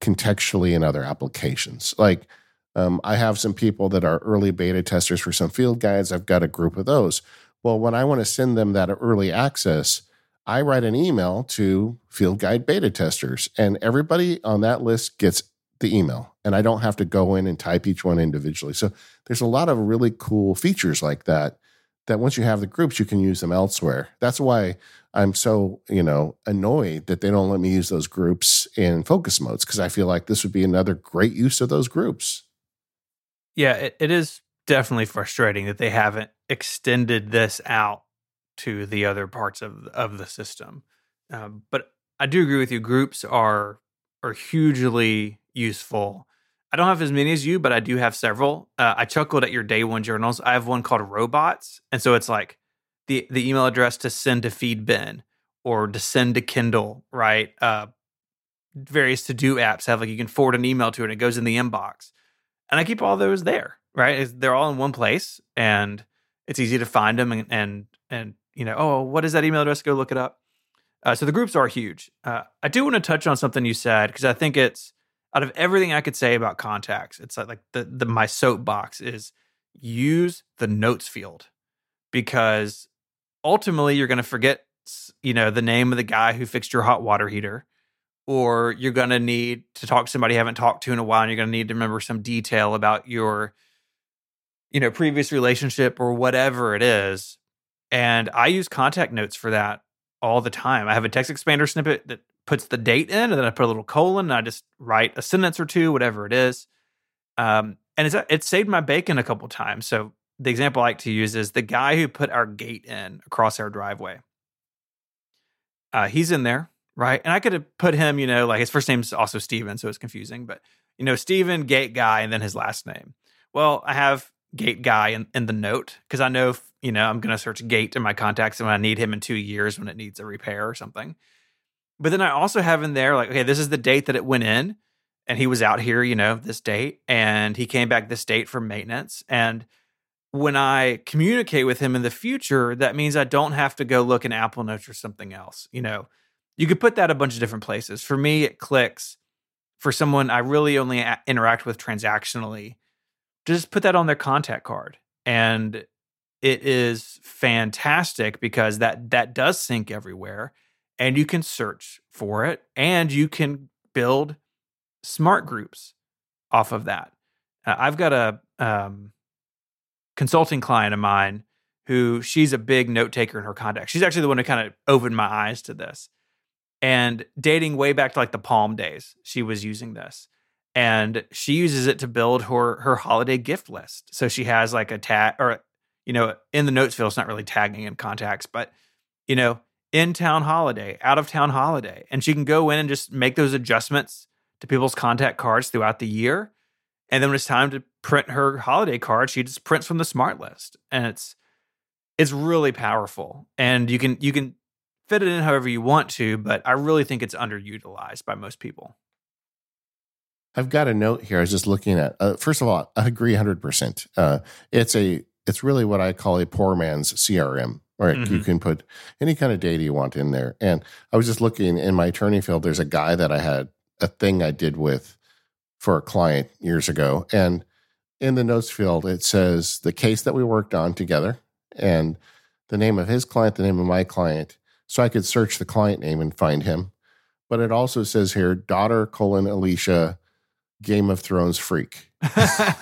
contextually in other applications. Like um, I have some people that are early beta testers for some field guides. I've got a group of those. Well, when I want to send them that early access, I write an email to field guide beta testers, and everybody on that list gets the email, and I don't have to go in and type each one individually. So there's a lot of really cool features like that, that once you have the groups, you can use them elsewhere. That's why I'm so, you know, annoyed that they don't let me use those groups in focus modes, because I feel like this would be another great use of those groups. Yeah, it, it is definitely frustrating that they haven't extended this out to the other parts of, of the system. Um, but I do agree with you. Groups are are hugely useful. I don't have as many as you, but I do have several. Uh, I chuckled at your Day One journals. I have one called Robots. And so it's like the, the email address to send to FeedBin or to send to Kindle, right? Uh, various to-do apps have, like, you can forward an email to it and it goes in the inbox. And I keep all those there, right? It's, they're all in one place and it's easy to find them and, and, and you know, oh, what is that email address? Go look it up. Uh, so the groups are huge. Uh, I do want to touch on something you said, because I think it's, out of everything I could say about contacts, it's like, like the, the my soapbox is use the notes field, because ultimately you're going to forget, you know, the name of the guy who fixed your hot water heater, or you're going to need to talk to somebody you haven't talked to in a while, and you're going to need to remember some detail about your, you know, previous relationship or whatever it is. And I use contact notes for that all the time. I have a TextExpander snippet that puts the date in, and then I put a little colon, and I just write a sentence or two, whatever it is. Um, and it's it saved my bacon a couple times. So the example I like to use is the guy who put our gate in across our driveway. Uh, he's in there, right? And I could have put him, you know, like his first name's also Stephen, so it's confusing, but, you know, Stephen, gate guy, and then his last name. Well, I have gate guy in, in the note, because I know, if, you know, I'm going to search gate in my contacts, and when I need him in two years when it needs a repair or something. But then I also have in there, like, okay, this is the date that it went in, and he was out here, you know, this date, and he came back this date for maintenance. And when I communicate with him in the future, that means I don't have to go look in Apple Notes or something else. You know, you could put that a bunch of different places. For me, it clicks. For someone I really only a- interact with transactionally, just put that on their contact card. And it is fantastic, because that that does sync everywhere. And you can search for it, and you can build smart groups off of that. Uh, I've got a um, consulting client of mine who, she's a big note taker in her contacts. She's actually the one who kind of opened my eyes to this. And dating way back to like the Palm days, she was using this. And she uses it to build her her holiday gift list. So she has like a tag, or, you know, in the notes field, it's not really tagging in contacts, but, you know, in-town holiday, out-of-town holiday. And she can go in and just make those adjustments to people's contact cards throughout the year. And then when it's time to print her holiday card, she just prints from the smart list. And it's it's really powerful. And you can you can fit it in however you want to, but I really think it's underutilized by most people. I've got a note here I was just looking at. Uh, first of all, I agree one hundred percent. Uh, it's a it's really what I call a poor man's C R M. Right, mm-hmm. You can put any kind of data you want in there. And I was just looking in my attorney field, there's a guy that I had a thing I did with for a client years ago. And in the notes field, it says the case that we worked on together and the name of his client, the name of my client. So I could search the client name and find him. But it also says here, daughter, colon, Alicia, Game of Thrones freak.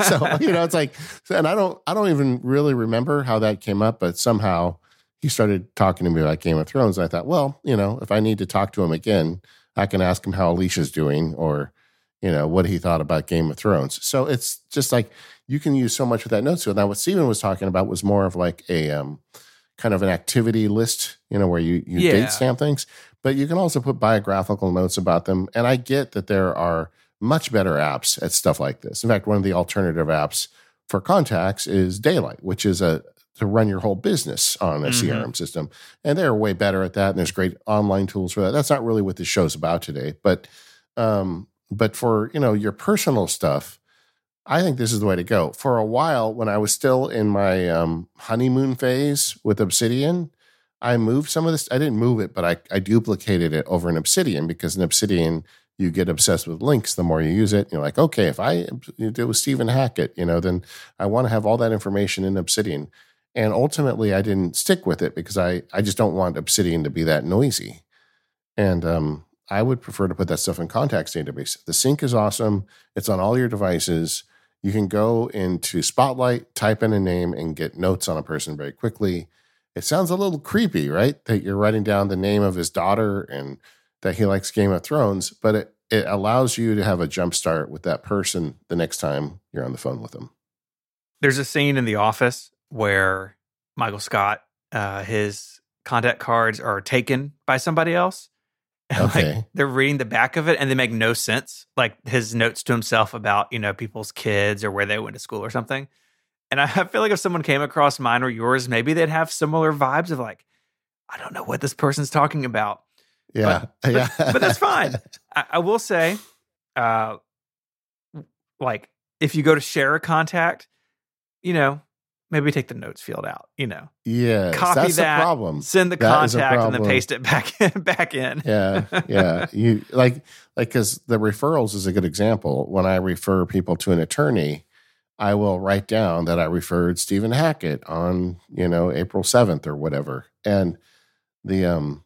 So, you know, it's like, and I don't, I don't even really remember how that came up, but somehow he started talking to me about Game of Thrones. And I thought, well, you know, if I need to talk to him again, I can ask him how Alicia's doing or, you know, what he thought about Game of Thrones. So it's just like, you can use so much with that note. So now what Stephen was talking about was more of like a um, kind of an activity list, you know, where you, you yeah. date stamp things, but you can also put biographical notes about them. And I get that there are much better apps at stuff like this. In fact, one of the alternative apps for contacts is Daylight, which is a to run your whole business on a mm-hmm. C R M system. And they're way better at that. And there's great online tools for that. That's not really what this show's about today. But um, but for, you know, your personal stuff, I think this is the way to go. For a while, when I was still in my um, honeymoon phase with Obsidian, I moved some of this. I didn't move it, but I, I duplicated it over in Obsidian because in Obsidian, you get obsessed with links the more you use it. You're like, okay, if I did with Stephen Hackett, you know, then I want to have all that information in Obsidian. And ultimately, I didn't stick with it because I, I just don't want Obsidian to be that noisy. And um, I would prefer to put that stuff in contacts database. The sync is awesome. It's on all your devices. You can go into Spotlight, type in a name, and get notes on a person very quickly. It sounds a little creepy, right? That you're writing down the name of his daughter and that he likes Game of Thrones, but it, it allows you to have a jump start with that person the next time you're on the phone with them. There's a scene in The Office where Michael Scott, uh, his contact cards are taken by somebody else. And okay. Like, they're reading the back of it and they make no sense. Like his notes to himself about, you know, people's kids or where they went to school or something. And I feel like if someone came across mine or yours, maybe they'd have similar vibes of like, I don't know what this person's talking about. Yeah. But, yeah. but, but that's fine. I, I will say, uh, like if you go to share a contact, you know, maybe take the notes field out, you know. Yeah, copy that. Problem. Send the that contact and then paste it back in, back in. Yeah, yeah. You like like because the referrals is a good example. When I refer people to an attorney, I will write down that I referred Stephen Hackett on you know April seventh or whatever. And the um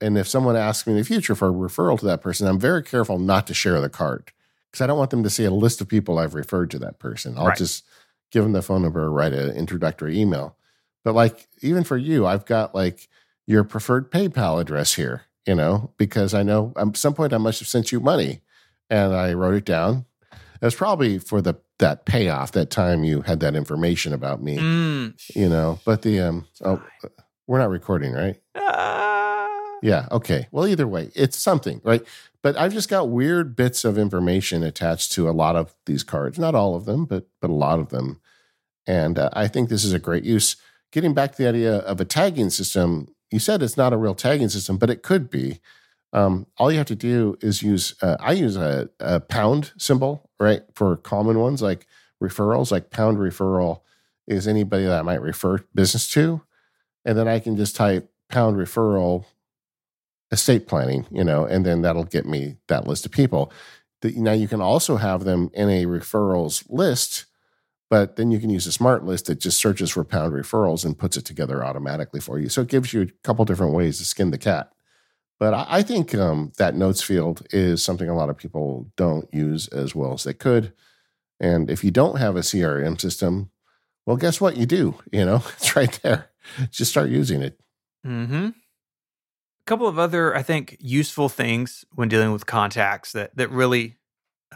and if someone asks me in the future for a referral to that person, I'm very careful not to share the card because I don't want them to see a list of people I've referred to that person. I'll right. just. Give them the phone number or write an introductory email. But like, even for you, I've got like your preferred PayPal address here, you know, because I know at some point I must have sent you money and I wrote it down. It was probably for the, that payoff, that time you had that information about me, mm. you know, but the, um, oh, we're not recording, right? Uh. Yeah. Okay. Well, either way, it's something, right? But I've just got weird bits of information attached to a lot of these cards. Not all of them, but but a lot of them. And uh, I think this is a great use. Getting back to the idea of a tagging system, you said it's not a real tagging system, but it could be. Um, all you have to do is use, uh, I use a, a pound symbol, right, for common ones like referrals, like pound referral is anybody that I might refer business to. And then I can just type pound referral estate planning, you know, and then that'll get me that list of people. The, now you can also have them in a referrals list, but then you can use a smart list that just searches for pound referrals and puts it together automatically for you. So it gives you a couple different ways to skin the cat. But I, I think um, that notes field is something a lot of people don't use as well as they could. And if you don't have a C R M system, well, guess what you do? You know, it's right there. Just start using it. Mm-hmm. Couple of other, I think, useful things when dealing with contacts that that really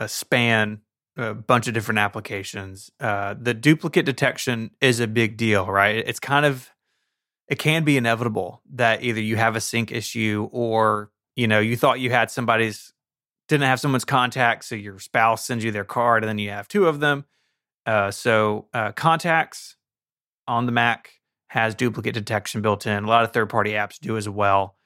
uh, span a bunch of different applications. Uh, the duplicate detection is a big deal, right? It's kind of, it can be inevitable that either you have a sync issue or, you know, you thought you had somebody's didn't have someone's contact, so your spouse sends you their card, and then you have two of them. Uh, so uh, Contacts on the Mac has duplicate detection built in. A lot of third-party apps do as well.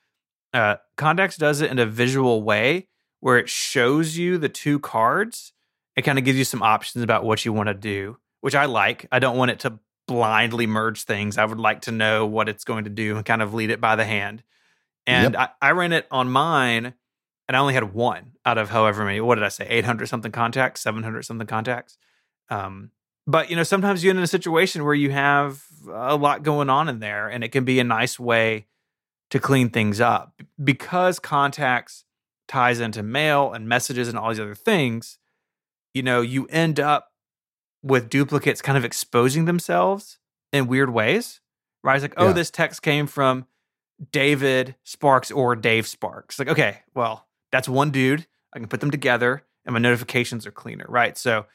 Uh, Contacts does it in a visual way where it shows you the two cards. It kind of gives you some options about what you want to do, which I like. I don't want it to blindly merge things. I would like to know what it's going to do and kind of lead it by the hand. And yep. I, I ran it on mine, and I only had one out of however many, what did I say, eight hundred something contacts, seven hundred something contacts. Um, but, you know, sometimes you end in a situation where you have a lot going on in there, and it can be a nice way to clean things up. Because Contacts ties into mail and messages and all these other things, you know, you end up with duplicates kind of exposing themselves in weird ways, right? It's like, oh, yeah. This text came from David Sparks or Dave Sparks. Like, okay, well, that's one dude. I can put them together, and my notifications are cleaner, right? So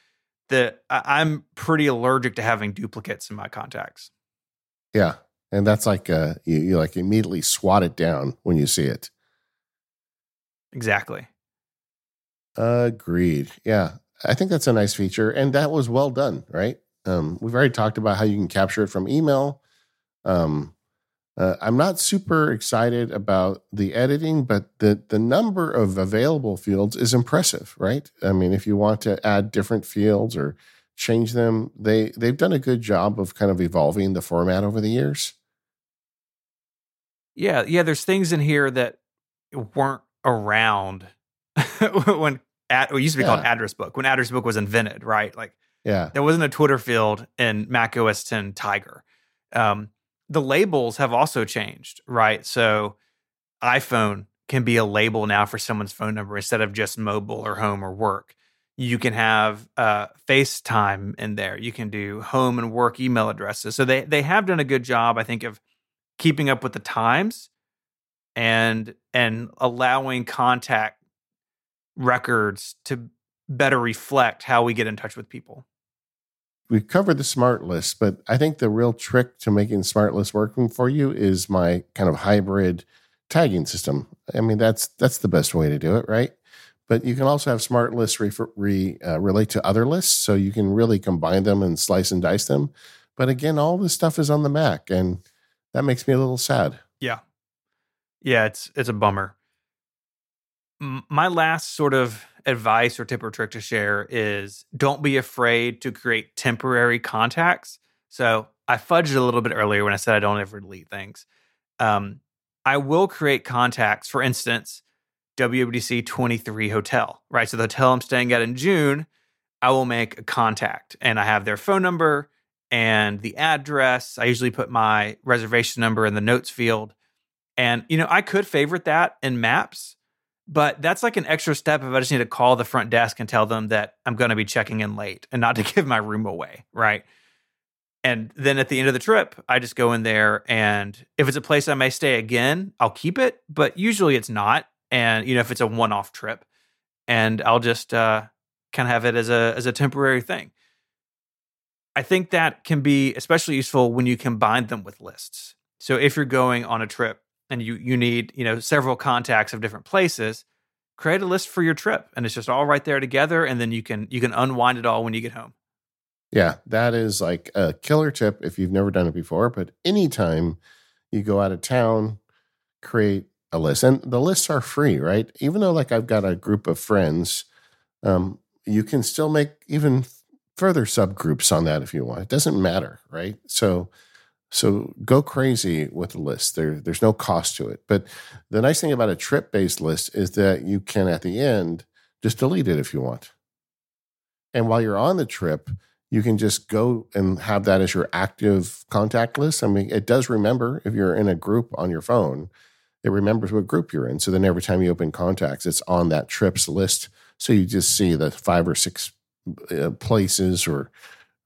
the I, I'm pretty allergic to having duplicates in my contacts. Yeah, and that's like uh, you, you like immediately swat it down when you see it. Exactly. Agreed. Yeah, I think that's a nice feature, and that was well done, right? Um, we've already talked about how you can capture it from email. Um, Uh, I'm not super excited about the editing, but the, the number of available fields is impressive, right? I mean, if you want to add different fields or change them, they, they've done a good job of kind of evolving the format over the years. Yeah, yeah. There's things in here that weren't around when at, well, it used to be yeah. called Address Book, when Address Book was invented, right? Like, yeah, there wasn't a Twitter field in Mac O S X Tiger. Um, The labels have also changed, right? So iPhone can be a label now for someone's phone number instead of just mobile or home or work. You can have uh, FaceTime in there. You can do home and work email addresses. So they they have done a good job, I think, of keeping up with the times and and allowing contact records to better reflect how we get in touch with people. We've covered the smart list, but I think the real trick to making smart list working for you is my kind of hybrid tagging system. I mean, that's that's the best way to do it, right? But you can also have smart lists re, re, uh, relate to other lists, so you can really combine them and slice and dice them. But again, all this stuff is on the Mac, and that makes me a little sad. Yeah. Yeah, it's it's a bummer. My last sort of advice or tip or trick to share is don't be afraid to create temporary contacts. So I fudged a little bit earlier when I said I don't ever delete things. Um, I will create contacts, for instance, W W D C twenty-three hotel, right? So the hotel I'm staying at in June, I will make a contact, and I have their phone number and the address. I usually put my reservation number in the notes field. And, you know, I could favorite that in Maps, but that's like an extra step if I just need to call the front desk and tell them that I'm going to be checking in late and not to give my room away, right? And then at the end of the trip, I just go in there, and if it's a place I may stay again, I'll keep it, but usually it's not. And, you know, if it's a one-off trip, and I'll just uh, kind of have it as a as a temporary thing. I think that can be especially useful when you combine them with lists. So if you're going on a trip, and you you need, you know, several contacts of different places, create a list for your trip, and it's just all right there together, and then you can you can unwind it all when you get home. Yeah, that is like a killer tip if you've never done it before, but anytime you go out of town, create a list. And the lists are free, right? Even though like I've got a group of friends, um, you can still make even further subgroups on that if you want. It doesn't matter, right? So So go crazy with the list. There, there's no cost to it. But the nice thing about a trip-based list is that you can, at the end, just delete it if you want. And while you're on the trip, you can just go and have that as your active contact list. I mean, it does remember if you're in a group on your phone, it remembers what group you're in. So then every time you open contacts, it's on that trips list. So you just see the five or six places or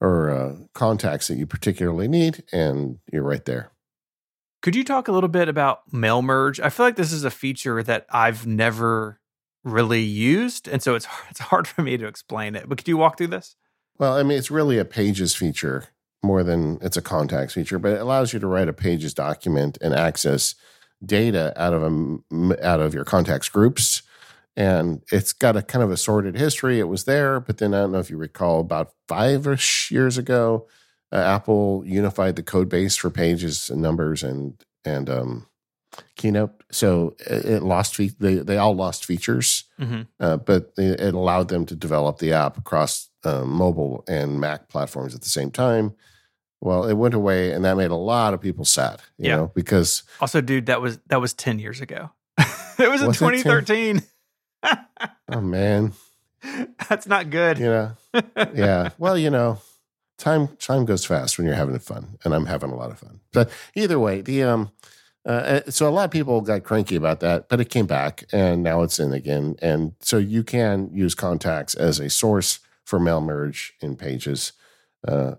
or uh, contacts that you particularly need, and you're right there. Could you talk a little bit about mail merge? I feel like this is a feature that I've never really used, and so it's it's hard for me to explain it. But could you walk through this? Well, I mean, it's really a Pages feature more than it's a Contacts feature, but it allows you to write a Pages document and access data out of a, out of your contacts groups And it's got a kind of a sordid history. It was there, but then I don't know if you recall, about five-ish years ago, uh, Apple unified the code base for Pages and Numbers and and um, Keynote. So it, it lost fe- they they all lost features, mm-hmm. uh, but it, it allowed them to develop the app across uh, mobile and Mac platforms at the same time. Well, it went away, and that made a lot of people sad. You yeah. know, because also, dude, that was that was ten years ago. It was in twenty thirteen. Oh man, that's not good. You know, yeah. Well, you know, time time goes fast when you're having fun, and I'm having a lot of fun. But either way, the um, uh, so a lot of people got cranky about that, but it came back, and now it's in again. And so you can use Contacts as a source for mail merge in Pages. Uh,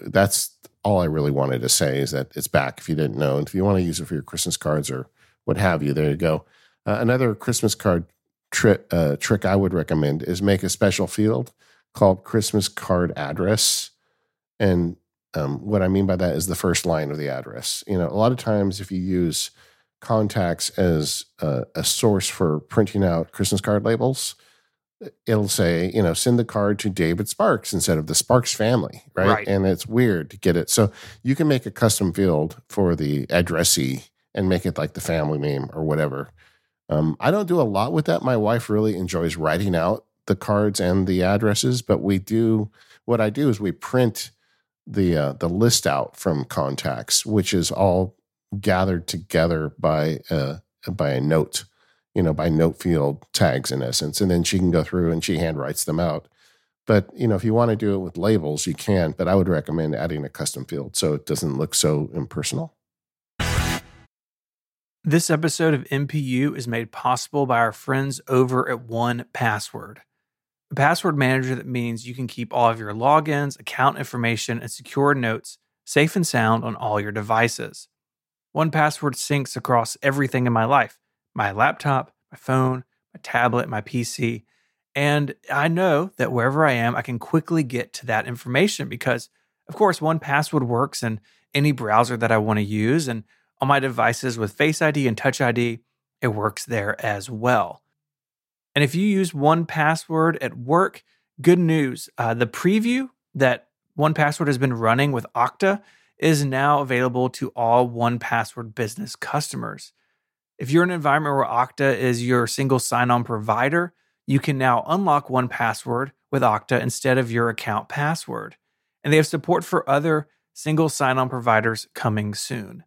that's all I really wanted to say is that it's back. If you didn't know, and if you want to use it for your Christmas cards or what have you, there you go. Uh, another Christmas card. Trick, uh, trick I would recommend is make a special field called Christmas card address. And um, what I mean by that is the first line of the address. You know, a lot of times if you use Contacts as a, a source for printing out Christmas card labels, it'll say, you know, send the card to David Sparks instead of the Sparks family, right? right. And it's weird to get it. So you can make a custom field for the addressee and make it like the family name or whatever. Um, I don't do a lot with that. My wife really enjoys writing out the cards and the addresses, but we do. What I do is we print the uh, the list out from Contacts, which is all gathered together by uh, by a note, you know, by note field tags in essence, and then she can go through and she handwrites them out. But you know, if you want to do it with labels, you can. But I would recommend adding a custom field so it doesn't look so impersonal. This episode of M P U is made possible by our friends over at one Password, a password manager that means you can keep all of your logins, account information, and secure notes safe and sound on all your devices. one Password syncs across everything in my life, my laptop, my phone, my tablet, my P C, and I know that wherever I am, I can quickly get to that information because, of course, one Password works in any browser that I want to use, and on my devices with Face I D and Touch I D, it works there as well. And if you use one Password at work, good news. Uh, the preview that one Password has been running with Okta is now available to all one Password business customers. If you're in an environment where Okta is your single sign-on provider, you can now unlock one Password with Okta instead of your account password. And they have support for other single sign-on providers coming soon.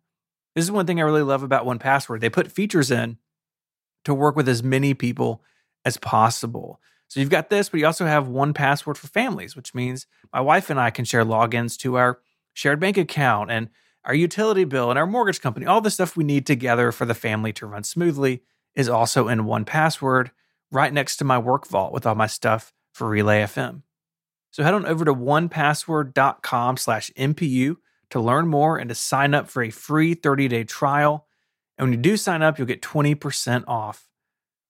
This is one thing I really love about one Password. They put features in to work with as many people as possible. So you've got this, but you also have one Password for families, which means my wife and I can share logins to our shared bank account and our utility bill and our mortgage company. All the stuff we need together for the family to run smoothly is also in one Password right next to my work vault with all my stuff for Relay F M. So head on over to one password dot com slash M P U to learn more and to sign up for a free thirty-day trial. And when you do sign up, you'll get twenty percent off.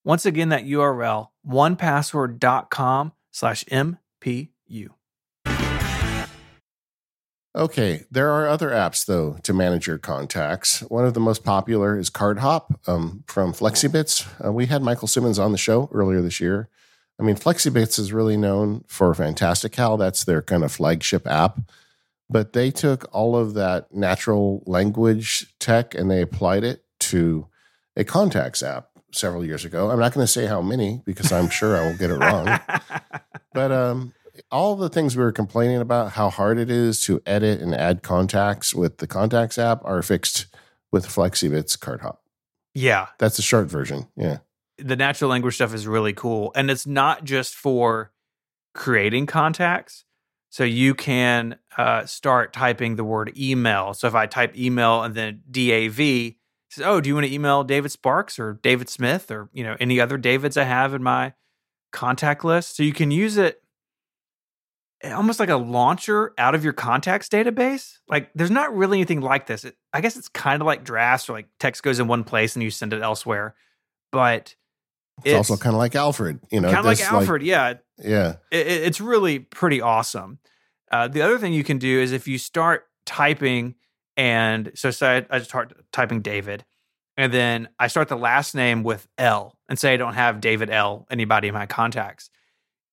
Once again, that U R L, one password dot com slash M P U. Okay, there are other apps, though, to manage your contacts. One of the most popular is CardHop um, from Flexibits. Uh, we had Michael Simmons on the show earlier this year. I mean, Flexibits is really known for Fantastical. That's their kind of flagship app. But they took all of that natural language tech and they applied it to a contacts app several years ago. I'm not going to say how many because I'm sure I will get it wrong. But um, all the things we were complaining about, how hard it is to edit and add contacts with the contacts app, are fixed with Flexibits CardHop. Yeah. That's the short version. Yeah. The natural language stuff is really cool. And it's not just for creating contacts. So you can uh, start typing the word email. So if I type email and then D A V, it says, oh, do you want to email David Sparks or David Smith or, you know, any other Davids I have in my contact list? So you can use it almost like a launcher out of your contacts database. Like there's not really anything like this. It, I guess it's kind of like drafts or like text goes in one place and you send it elsewhere. But It's, it's also kind of like Alfred, you know. Kind of like Alfred, like, yeah. Yeah. It, it's really pretty awesome. Uh, the other thing you can do is if you start typing, and so say I start typing David, And then I start the last name with L and say I don't have David L, anybody in my contacts.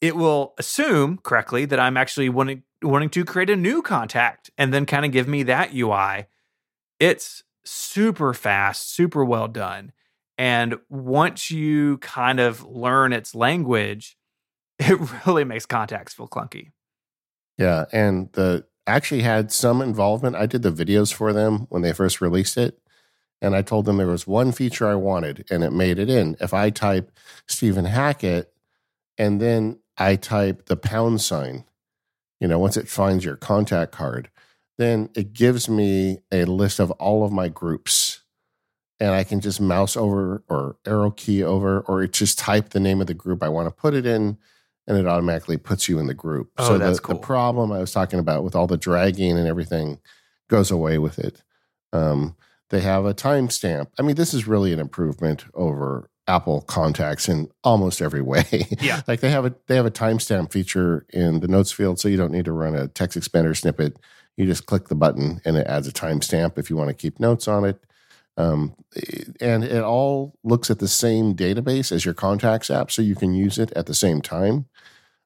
It will assume correctly that I'm actually wanting, wanting to create a new contact and then kind of give me that U I. It's super fast, super well done. And once you kind of learn its language, it really makes contacts feel clunky. Yeah, and the actually had some involvement. I did the videos for them when they first released it. And I told them there was one feature I wanted, and it made it in. If I type Stephen Hackett, and then I type the pound sign, you know, once it finds your contact card, then it gives me a list of all of my groups. And I can just mouse over or arrow key over, or it just type the name of the group I want to put it in, and it automatically puts you in the group. Oh, so that's the, cool. The problem I was talking about with all the dragging and everything goes away with it. Um, They have a timestamp. I mean, this is really an improvement over Apple Contacts in almost every way. Yeah. Like they have a they have a timestamp feature in the notes field, so you don't need to run a TextExpander snippet. You just click the button, and it adds a timestamp if you want to keep notes on it. Um, and it all looks at the same database as your Contacts app, so you can use it at the same time.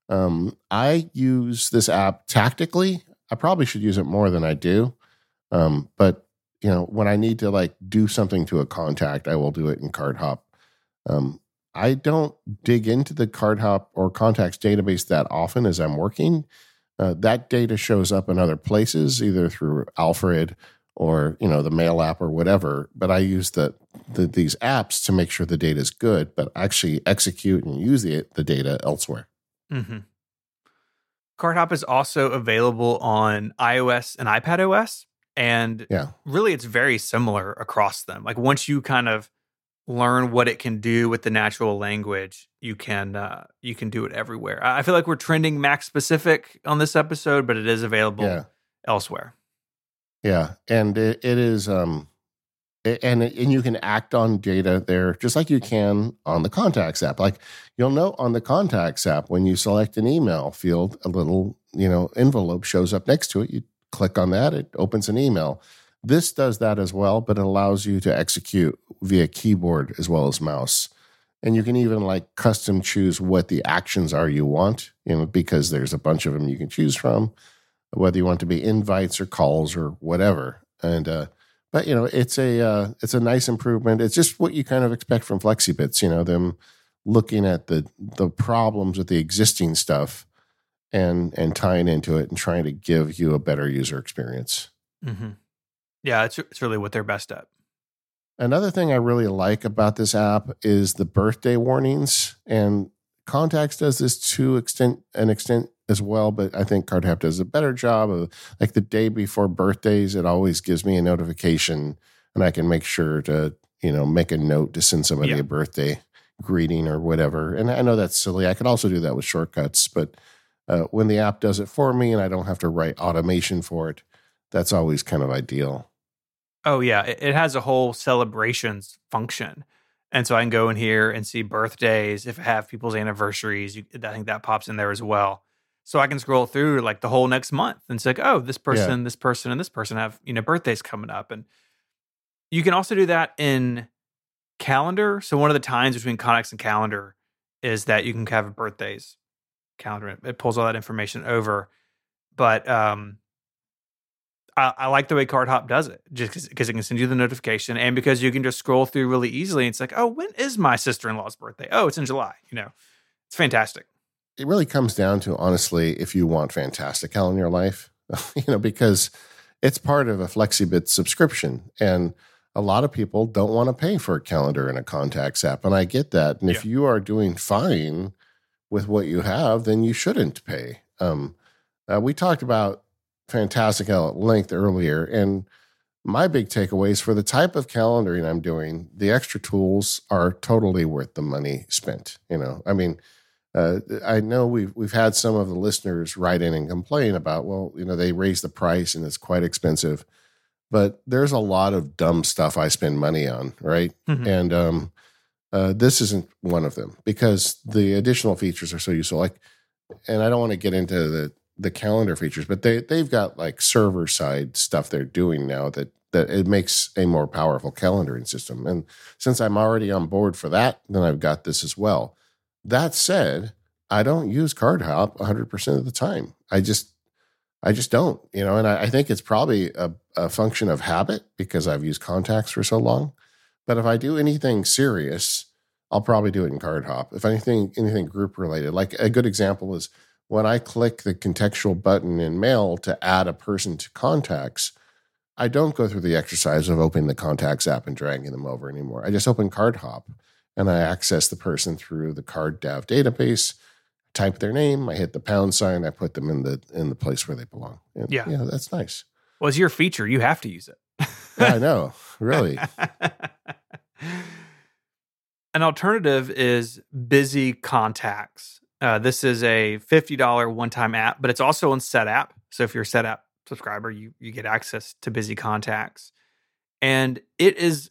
Um, I use this app tactically. I probably should use it more than I do, um, but. You know, when I need to like do something to a contact, I will do it in CardHop. Um, I don't dig into the CardHop or contacts database that often as I'm working. Uh, that data shows up in other places, either through Alfred or, you know, the mail app or whatever. But I use the, the these apps to make sure the data is good, but actually execute and use the, the data elsewhere. Mm-hmm. CardHop is also available on iOS and iPadOS. And yeah. Really, it's very similar across them. Like once you kind of learn what it can do with the natural language, you can uh, you can do it everywhere. I feel like we're trending Mac specific on this episode, but it is available yeah. elsewhere. Yeah, and it, it is, um, it, and it, and you can act on data there just like you can on the Contacts app. Like you'll know on the Contacts app when you select an email field, a little you know envelope shows up next to it. You click on that, it opens an email. This does that as well, but it allows you to execute via keyboard as well as mouse. And you can even like custom choose what the actions are you want, you know, because there's a bunch of them you can choose from, whether you want to be invites or calls or whatever. And uh, but you know, it's a uh, it's a nice improvement. It's just what you kind of expect from Flexibits, you know, them looking at the the problems with the existing stuff. And and tying into it and trying to give you a better user experience. Mm-hmm. Yeah, it's it's really what they're best at. Another thing I really like about this app is the birthday warnings, and Contacts does this to extent an extent as well, but I think CardHop does a better job of like the day before birthdays. It always gives me a notification, and I can make sure to you know make a note to send somebody yeah. a birthday greeting or whatever. And I know that's silly. I could also do that with Shortcuts, but. Uh, when the app does it for me and I don't have to write automation for it, that's always kind of ideal. Oh, yeah. It, it has a whole celebrations function. And so I can go in here and see birthdays. If I have people's anniversaries, you, I think that pops in there as well. So I can scroll through like the whole next month and it's like, oh, this person, yeah. this person, and this person have, you know, birthdays coming up. And you can also do that in calendar. So one of the times between Contacts and calendar is that you can have birthdays. Calendar, it pulls all that information over, but um I, I like the way CardHop does it, just because it can send you the notification and because you can just scroll through really easily. It's like, oh, when is my sister-in-law's birthday? Oh, it's in July. You know, it's fantastic. It really comes down to honestly, if you want Fantastical in your life, you know, because it's part of a Flexibits subscription, and a lot of people don't want to pay for a calendar and a contacts app, and I get that. And yeah. if you are doing fine with what you have, then you shouldn't pay. Um, uh, we talked about Fantastical at length earlier, and my big takeaways for the type of calendaring I'm doing, the extra tools are totally worth the money spent. You know, I mean, uh, I know we've we've had some of the listeners write in and complain about, well, you know, they raise the price and it's quite expensive, but there's a lot of dumb stuff I spend money on, right? Mm-hmm. And um, Uh, this isn't one of them because the additional features are so useful. Like, and I don't want to get into the the calendar features, but they, they've got like server side stuff they're doing now that, that it makes a more powerful calendaring system. And since I'm already on board for that, then I've got this as well. That said, I don't use CardHop one hundred percent of the time. I just, I just don't, you know, and I, I think it's probably a, a function of habit because I've used contacts for so long. But if I do anything serious, I'll probably do it in CardHop. If anything, anything group related, like a good example is when I click the contextual button in Mail to add a person to contacts, I don't go through the exercise of opening the contacts app and dragging them over anymore. I just open CardHop and I access the person through the CardDAV database, type their name, I hit the pound sign, I put them in the in the place where they belong. And, yeah. yeah, that's nice. Well, it's your feature. You have to use it. I know, really. An alternative is Busy Contacts. Uh, this is a fifty dollars one-time app, but it's also on SetApp. So if you're a SetApp subscriber, you, you get access to Busy Contacts. And it is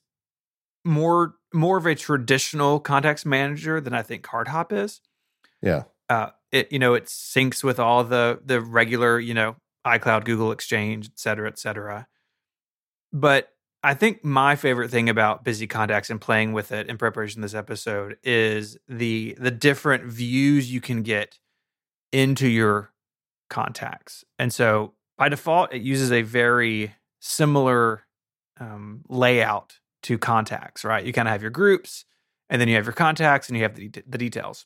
more, more of a traditional contacts manager than I think CardHop is. Yeah. Uh, it, you know, it syncs with all the, the regular, you know, iCloud, Google, Exchange, et cetera, et cetera. But I think my favorite thing about Busy Contacts and playing with it in preparation for this episode is the the different views you can get into your contacts. And so by default, it uses a very similar um, layout to contacts, right? You kind of have your groups, and then you have your contacts, and you have the, de- the details.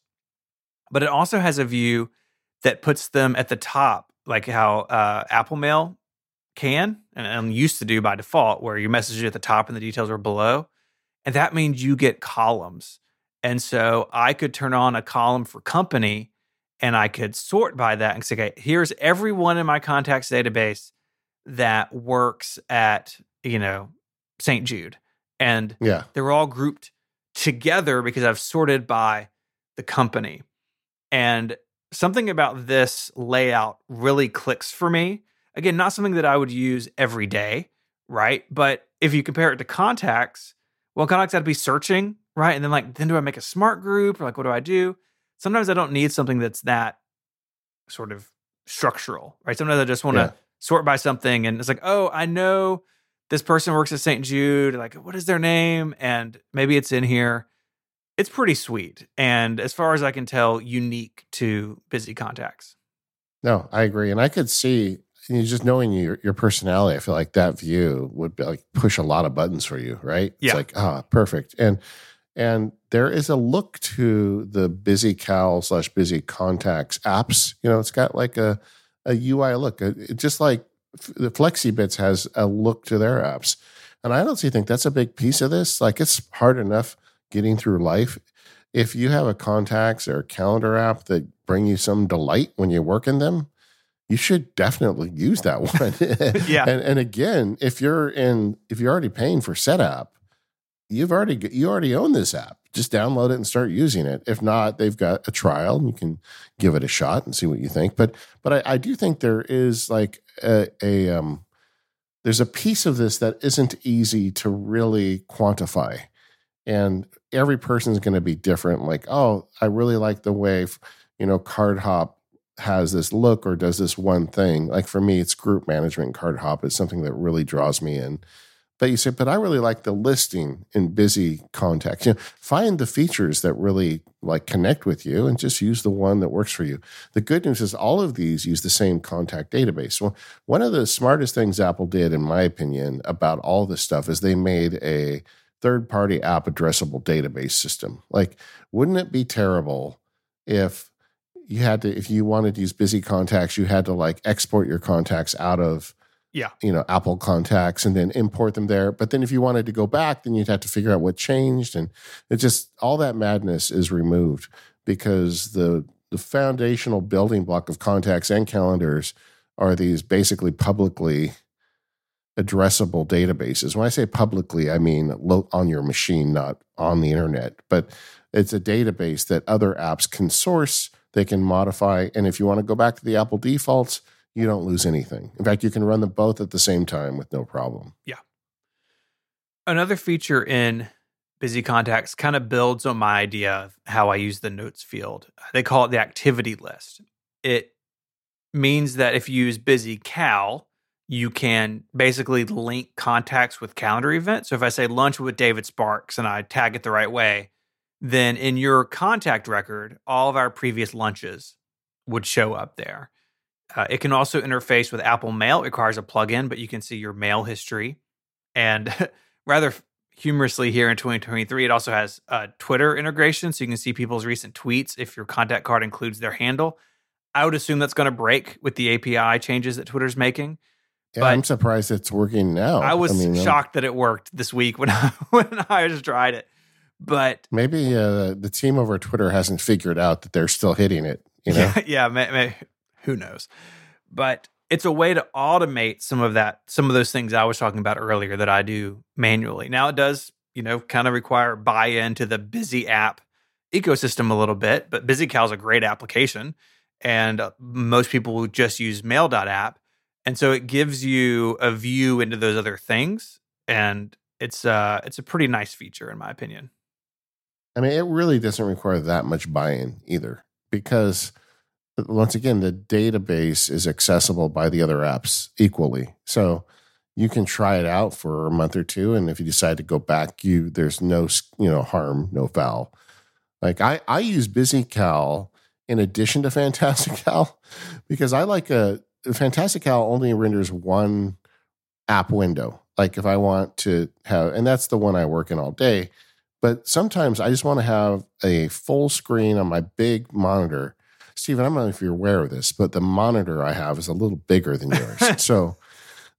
But it also has a view that puts them at the top, like how uh, Apple Mail can and, and used to do by default, where your messages are at the top and the details are below. And that means you get columns. And so I could turn on a column for company and I could sort by that and say, okay, here's everyone in my contacts database that works at, you know, Saint Jude. And yeah. they're all grouped together because I've sorted by the company. And something about this layout really clicks for me. Again, not something that I would use every day, right? But if you compare it to contacts, well, contacts I'd be searching, right? And then like, then do I make a smart group? Or like, what do I do? Sometimes I don't need something that's that sort of structural, right? Sometimes I just want to yeah. sort by something and it's like, oh, I know this person works at Saint Jude. Like, what is their name? And maybe it's in here. It's pretty sweet. And as far as I can tell, unique to Busy Contacts. No, I agree. And I could see... And just knowing your your personality, I feel like that view would be like push a lot of buttons for you, right? Yeah. It's like, ah, perfect. And and there is a look to the BusyCal slash Busy Contacts apps. You know, it's got like a, a U I look. It, just like the Flexibits has a look to their apps. And I honestly think that's a big piece of this. Like it's hard enough getting through life. If you have a contacts or a calendar app that bring you some delight when you work in them, you should definitely use that one. yeah. And and again, if you're in, if you're already paying for SetApp, you've already you already own this app. Just download it and start using it. If not, they've got a trial and you can give it a shot and see what you think. But but I, I do think there is like a, a um, there's a piece of this that isn't easy to really quantify, and every person's going to be different. Like, oh, I really like the way you know CardHop has this look or does this one thing. Like for me, it's group management. CardHop is something that really draws me in. But you say, but I really like the listing in Busy Contacts. You know, find the features that really like connect with you and just use the one that works for you. The good news is all of these use the same contact database. Well, one of the smartest things Apple did, in my opinion, about all this stuff is they made a third-party app addressable database system. Like, wouldn't it be terrible if you had to, if you wanted to use Busy Contacts, you had to like export your contacts out of, yeah, you know, Apple Contacts and then import them there. But then if you wanted to go back, then you'd have to figure out what changed. And it just, all that madness is removed because the, the foundational building block of contacts and calendars are these basically publicly addressable databases. When I say publicly, I mean lo- on your machine, not on the internet, but it's a database that other apps can source. They can modify, and if you want to go back to the Apple defaults, you don't lose anything. In fact, you can run them both at the same time with no problem. Yeah. Another feature in Busy Contacts kind of builds on my idea of how I use the notes field. They call it the activity list. It means that if you use BusyCal, you can basically link contacts with calendar events. So if I say lunch with David Sparks and I tag it the right way, then in your contact record, all of our previous lunches would show up there. Uh, it can also interface with Apple Mail. It requires a plugin, but you can see your mail history. And rather humorously here in twenty twenty-three, it also has a Twitter integration, so you can see people's recent tweets if your contact card includes their handle. I would assume that's going to break with the A P I changes that Twitter's making. Yeah, but I'm surprised it's working now. I was I mean, shocked that it worked this week when I, when I just tried it. But maybe uh, the team over at Twitter hasn't figured out that they're still hitting it. You know? Yeah, yeah may, may, who knows? But it's a way to automate some of that, some of those things I was talking about earlier that I do manually. Now it does, you know, kind of require buy-in to the Busy app ecosystem a little bit. But BusyCal is a great application, and most people will just use Mail dot app. And so it gives you a view into those other things, and it's uh it's a pretty nice feature in my opinion. I mean, it really doesn't require that much buy-in either, because once again, the database is accessible by the other apps equally. So you can try it out for a month or two, and if you decide to go back, you there's no you know harm, no foul. Like I I use BusyCal in addition to Fantastical because I like a Fantastical only renders one app window. Like if I want to have, and that's the one I work in all day, but sometimes I just want to have a full screen on my big monitor. Stephen, I don't know if you're aware of this, but the monitor I have is a little bigger than yours. So,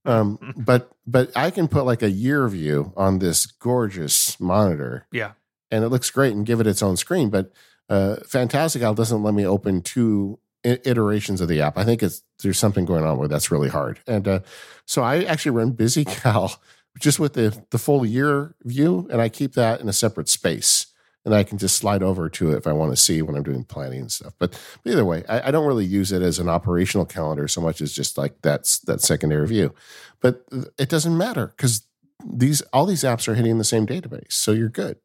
um, but, but I can put like a year view on this gorgeous monitor. Yeah. And it looks great and give it its own screen. But uh, Fantastical doesn't let me open two iterations of the app. I think it's there's something going on where that's really hard. And uh, so I actually run BusyCal just with the, the full year view, and I keep that in a separate space. And I can just slide over to it if I want to see when I'm doing planning and stuff. But, but either way, I, I don't really use it as an operational calendar so much as just like that's that secondary view. But it doesn't matter because these all these apps are hitting the same database, so you're good.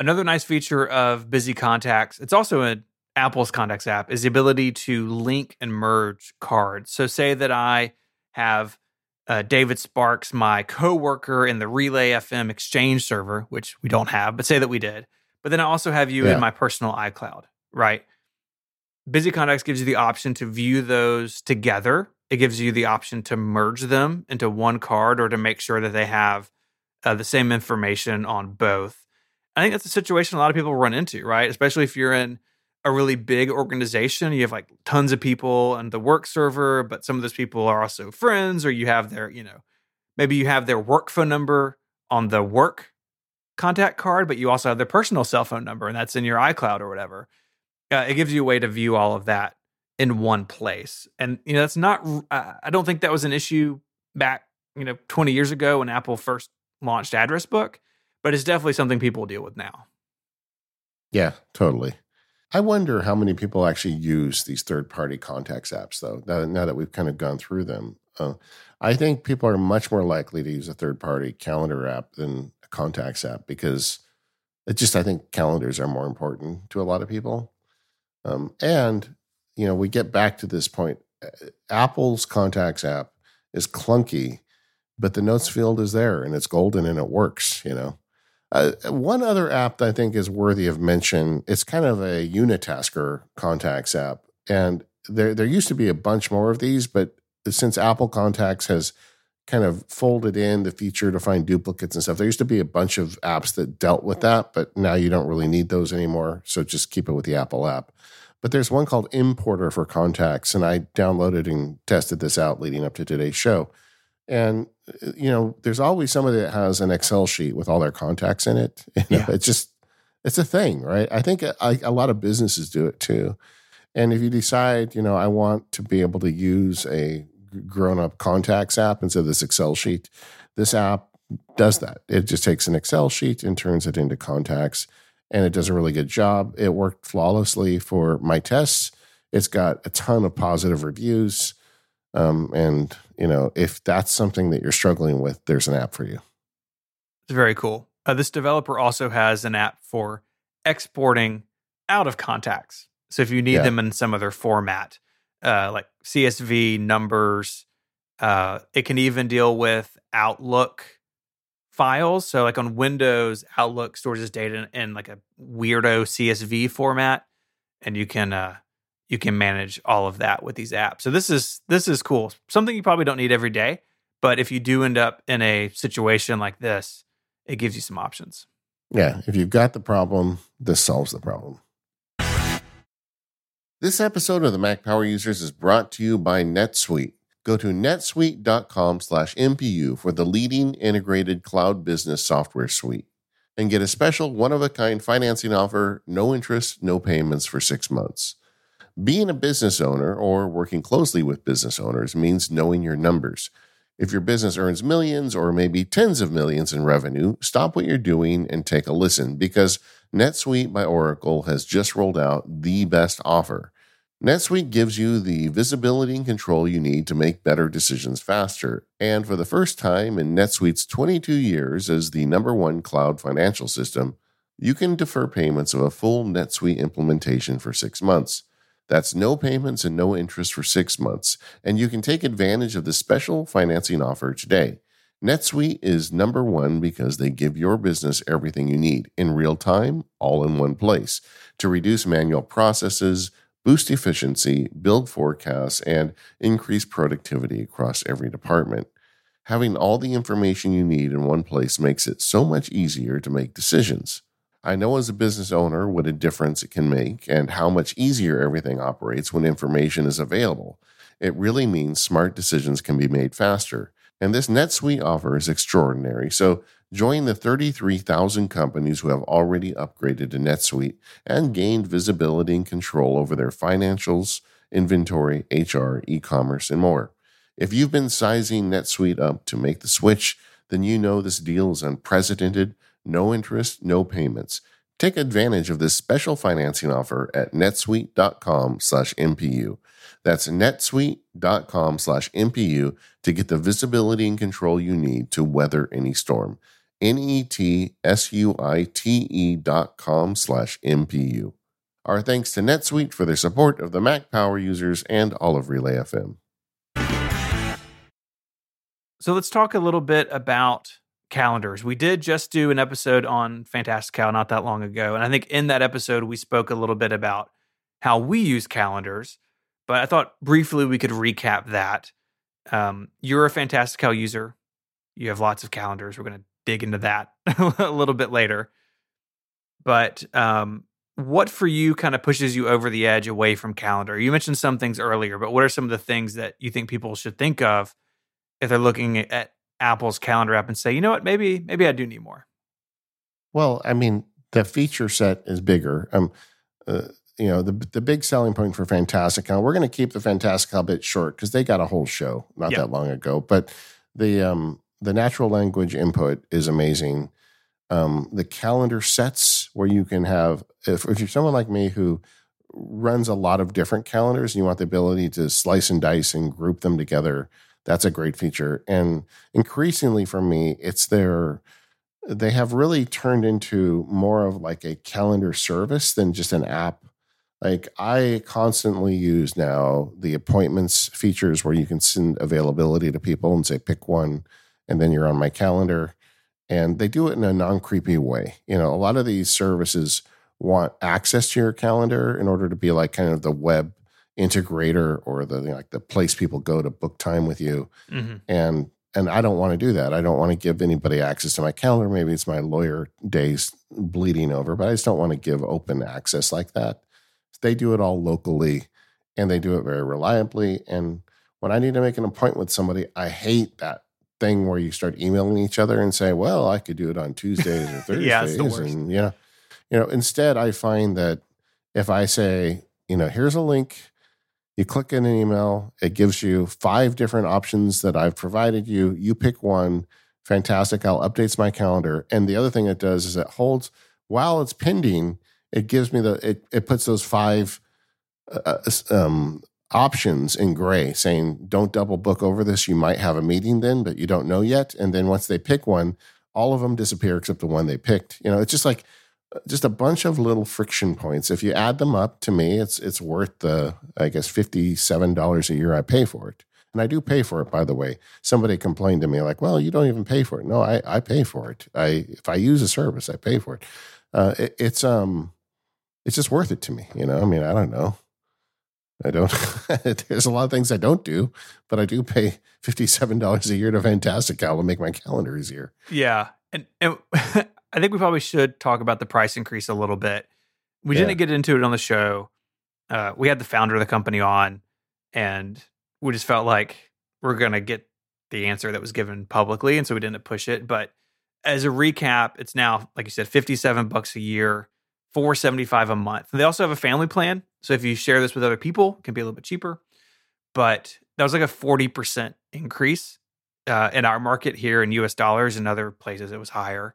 Another nice feature of Busy Contacts, it's also a Apple's Contacts app, is the ability to link and merge cards. So say that I have uh, David Sparks, my coworker in the Relay F M Exchange server, which we don't have, but say that we did. But then I also have you yeah. in my personal iCloud, right? Busy Contacts gives you the option to view those together. It gives you the option to merge them into one card or to make sure that they have uh, the same information on both. I think that's a situation a lot of people run into, right? Especially if you're in a really big organization. You have like tons of people on the work server, but some of those people are also friends, or you have their, you know, maybe you have their work phone number on the work contact card, but you also have their personal cell phone number, and that's in your iCloud or whatever. Uh, it gives you a way to view all of that in one place. And, you know, that's not, uh, I don't think that was an issue back, you know, twenty years ago when Apple first launched Address Book, but it's definitely something people deal with now. Yeah, totally. I wonder how many people actually use these third-party contacts apps, though, now, now that we've kind of gone through them. Uh, I think people are much more likely to use a third-party calendar app than a contacts app because it just, I think calendars are more important to a lot of people. Um, and, you know, we get back to this point. Apple's contacts app is clunky, but the notes field is there, and it's golden, and it works, you know. Uh, one other app that I think is worthy of mention, it's kind of a unitasker contacts app. And there there used to be a bunch more of these, but since Apple Contacts has kind of folded in the feature to find duplicates and stuff, there used to be a bunch of apps that dealt with that, but now you don't really need those anymore. So just keep it with the Apple app. But there's one called Importer for Contacts, and I downloaded and tested this out leading up to today's show. And, you know, there's always somebody that has an Excel sheet with all their contacts in it. You know, yeah. It's just, it's a thing, right? I think a, a lot of businesses do it too. And if you decide, you know, I want to be able to use a grown-up contacts app instead of this Excel sheet, this app does that. It just takes an Excel sheet and turns it into contacts, and it does a really good job. It worked flawlessly for my tests. It's got a ton of positive reviews. Um, and, you know, if that's something that you're struggling with, there's an app for you. It's very cool. Uh, this developer also has an app for exporting out of contacts. So if you need yeah. them in some other format, uh, like C S V, Numbers. Uh, it can even deal with Outlook files. So like on Windows, Outlook stores this data in, in like a weirdo C S V format, and you can uh, you can manage all of that with these apps. So this is this is cool. Something you probably don't need every day, but if you do end up in a situation like this, it gives you some options. Yeah, if you've got the problem, this solves the problem. This episode of the Mac Power Users is brought to you by NetSuite. Go to netsuite dot com slash M P U for the leading integrated cloud business software suite and get a special one-of-a-kind financing offer, no interest, no payments for six months. Being a business owner or working closely with business owners means knowing your numbers. If your business earns millions or maybe tens of millions in revenue, stop what you're doing and take a listen, because NetSuite by Oracle has just rolled out the best offer. NetSuite gives you the visibility and control you need to make better decisions faster. And for the first time in NetSuite's twenty-two years as the number one cloud financial system, you can defer payments of a full NetSuite implementation for six months. That's no payments and no interest for six months. And you can take advantage of the special financing offer today. NetSuite is number one because they give your business everything you need in real time, all in one place, to reduce manual processes, boost efficiency, build forecasts, and increase productivity across every department. Having all the information you need in one place makes it so much easier to make decisions. I know as a business owner what a difference it can make and how much easier everything operates when information is available. It really means smart decisions can be made faster. And this NetSuite offer is extraordinary, so join the thirty-three thousand companies who have already upgraded to NetSuite and gained visibility and control over their financials, inventory, H R, e-commerce, and more. If you've been sizing NetSuite up to make the switch, then you know this deal is unprecedented. No interest, no payments. Take advantage of this special financing offer at netsuite dot com slash M P U. That's netsuite dot com slash M P U to get the visibility and control you need to weather any storm. N-E-T-S-U-I-T-E dot com slash M P U. Our thanks to NetSuite for their support of the Mac Power Users and all of Relay F M. So let's talk a little bit about calendars. We did just do an episode on Fantastical not that long ago, and I think in that episode we spoke a little bit about how we use calendars, but I thought briefly we could recap that. Um, you're a Fantastical user. You have lots of calendars. We're going to dig into that a little bit later. But um, what for you kind of pushes you over the edge away from calendar? You mentioned some things earlier, but what are some of the things that you think people should think of if they're looking at Apple's calendar app and say, you know what, maybe maybe I do need more? Well, I mean, the feature set is bigger. Um, uh, you know, the the big selling point for Fantastical, we're going to keep the Fantastical bit short because they got a whole show not yep. that long ago, but the um, the natural language input is amazing. Um, the calendar sets where you can have, if, if you're someone like me who runs a lot of different calendars and you want the ability to slice and dice and group them together, that's a great feature. And increasingly for me, it's their, they have really turned into more of like a calendar service than just an app. Like I constantly use now the appointments features where you can send availability to people and say, pick one, and then you're on my calendar. And they do it in a non-creepy way. You know, a lot of these services want access to your calendar in order to be like kind of the web integrator or the, you know, like the place people go to book time with you. Mm-hmm. And and I don't want to do that. I don't want to give anybody access to my calendar. Maybe it's my lawyer days bleeding over, but I just don't want to give open access like that. They do it all locally and they do it very reliably. And when I need to make an appointment with somebody, I hate that thing where you start emailing each other and say, well, I could do it on Tuesdays or Thursdays. Yeah, it's the worst. And yeah, you know, instead I find that if I say, you know, here's a link, you click in an email, it gives you five different options that I've provided you. You pick one, Fantastical updates my calendar. And the other thing it does is it holds, while it's pending, it gives me the, it, it puts those five uh, um, options in gray saying, don't double book over this. You might have a meeting then, but you don't know yet. And then once they pick one, all of them disappear except the one they picked. You know, it's just like just a bunch of little friction points. If you add them up, to me, it's it's worth the, I guess, fifty-seven dollars a year I pay for it. And I do pay for it, by the way. Somebody complained to me like, well, you don't even pay for it. No, I, I pay for it. I If I use a service, I pay for it. Uh, it it's um, it's just worth it to me. You know, I mean, I don't know. I don't, there's a lot of things I don't do, but I do pay fifty-seven dollars a year to Fantastical to make my calendar easier. Yeah. And, and I think we probably should talk about the price increase a little bit. We yeah. didn't get into it on the show. Uh, we had the founder of the company on, and we just felt like we're going to get the answer that was given publicly. And so we didn't push it. But as a recap, it's now, like you said, fifty-seven bucks a year, four seventy-five a month. And they also have a family plan. So if you share this with other people, it can be a little bit cheaper. But that was like a forty percent increase uh, in our market here in U S dollars. In other places, it was higher.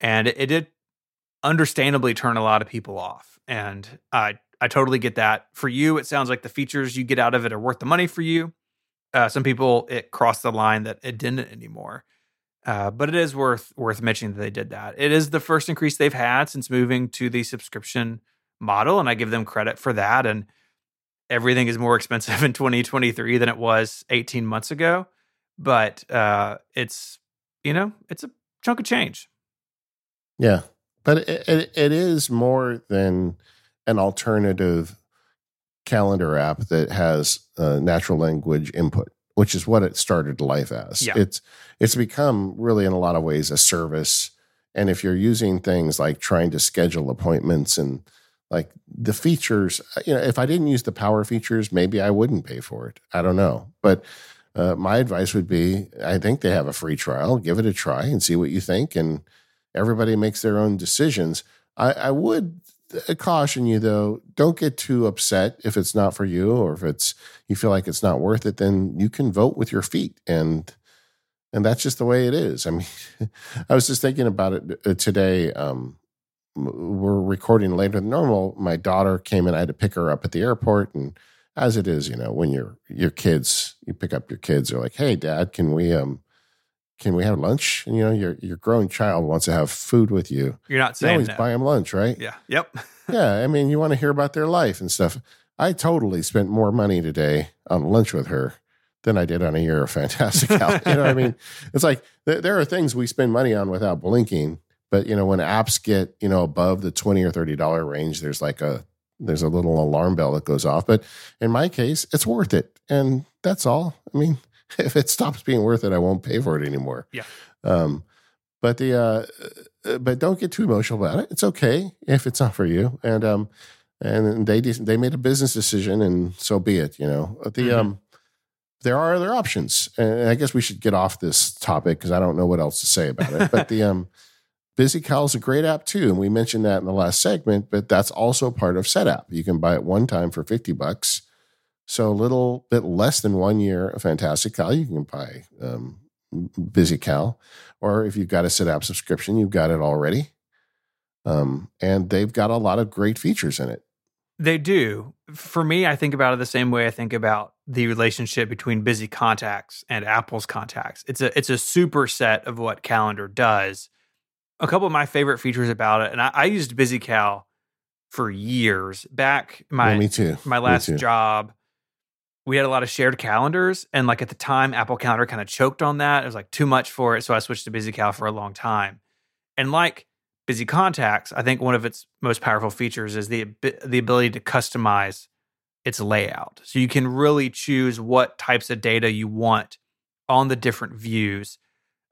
And it, it did understandably turn a lot of people off. And I I totally get that. For you, it sounds like the features you get out of it are worth the money for you. Uh, some people, it crossed the line that it didn't anymore. Uh, but it is worth worth mentioning that they did that. It is the first increase they've had since moving to the subscription model, and I give them credit for that. And everything is more expensive in twenty twenty-three than it was eighteen months ago. But uh, it's, you know, it's a chunk of change. Yeah, but it, it, it is more than an alternative calendar app that has uh, natural language input, which is what it started life as. Yeah. It's it's become really, in a lot of ways, a service. And if you're using things like trying to schedule appointments and like the features, you know, if I didn't use the power features, maybe I wouldn't pay for it. I don't know. But uh, my advice would be, I think they have a free trial. Give it a try and see what you think. And everybody makes their own decisions. I, I would caution you, though, don't get too upset if it's not for you, or if it's you feel like it's not worth it, then you can vote with your feet. And and that's just the way it is. I mean, I was just thinking about it today. Um We're recording later than normal. My daughter came in. I had to pick her up at the airport, and as it is, you know, when your your kids, you pick up your kids, they're like, "Hey, Dad, can we um, can we have lunch?" And, you know, your your growing child wants to have food with you. You're not saying you always that. Buy them lunch, right? Yeah. Yep. Yeah. I mean, you want to hear about their life and stuff. I totally spent more money today on lunch with her than I did on a year of Fantastical. You know what I mean? It's like th- there are things we spend money on without blinking. But, you know, when apps get, you know, above the twenty or thirty dollars range, there's like a, there's a little alarm bell that goes off. But in my case, it's worth it. And that's all. I mean, if it stops being worth it, I won't pay for it anymore. Yeah. Um, but the, uh, but don't get too emotional about it. It's okay if it's not for you. And, um, and they, de- they made a business decision, and so be it, you know. The, mm-hmm. um, there are other options. And I guess we should get off this topic because I don't know what else to say about it. But the, um, BusyCal is a great app too, and we mentioned that in the last segment. But that's also part of SetApp. You can buy it one time for fifty bucks, so a little bit less than one year of Fantastical. You can buy um, BusyCal, or if you've got a SetApp subscription, you've got it already. Um, and they've got a lot of great features in it. They do. For me, I think about it the same way I think about the relationship between Busy Contacts and Apple's Contacts. It's a it's a superset of what Calendar does. A couple of my favorite features about it, and I, I used BusyCal for years. Back my yeah, me too. my last me too. job, we had a lot of shared calendars, and like at the time, Apple Calendar kind of choked on that. It was like too much for it, so I switched to BusyCal for a long time. And like Busy Contacts, I think one of its most powerful features is the the ability to customize its layout. So you can really choose what types of data you want on the different views,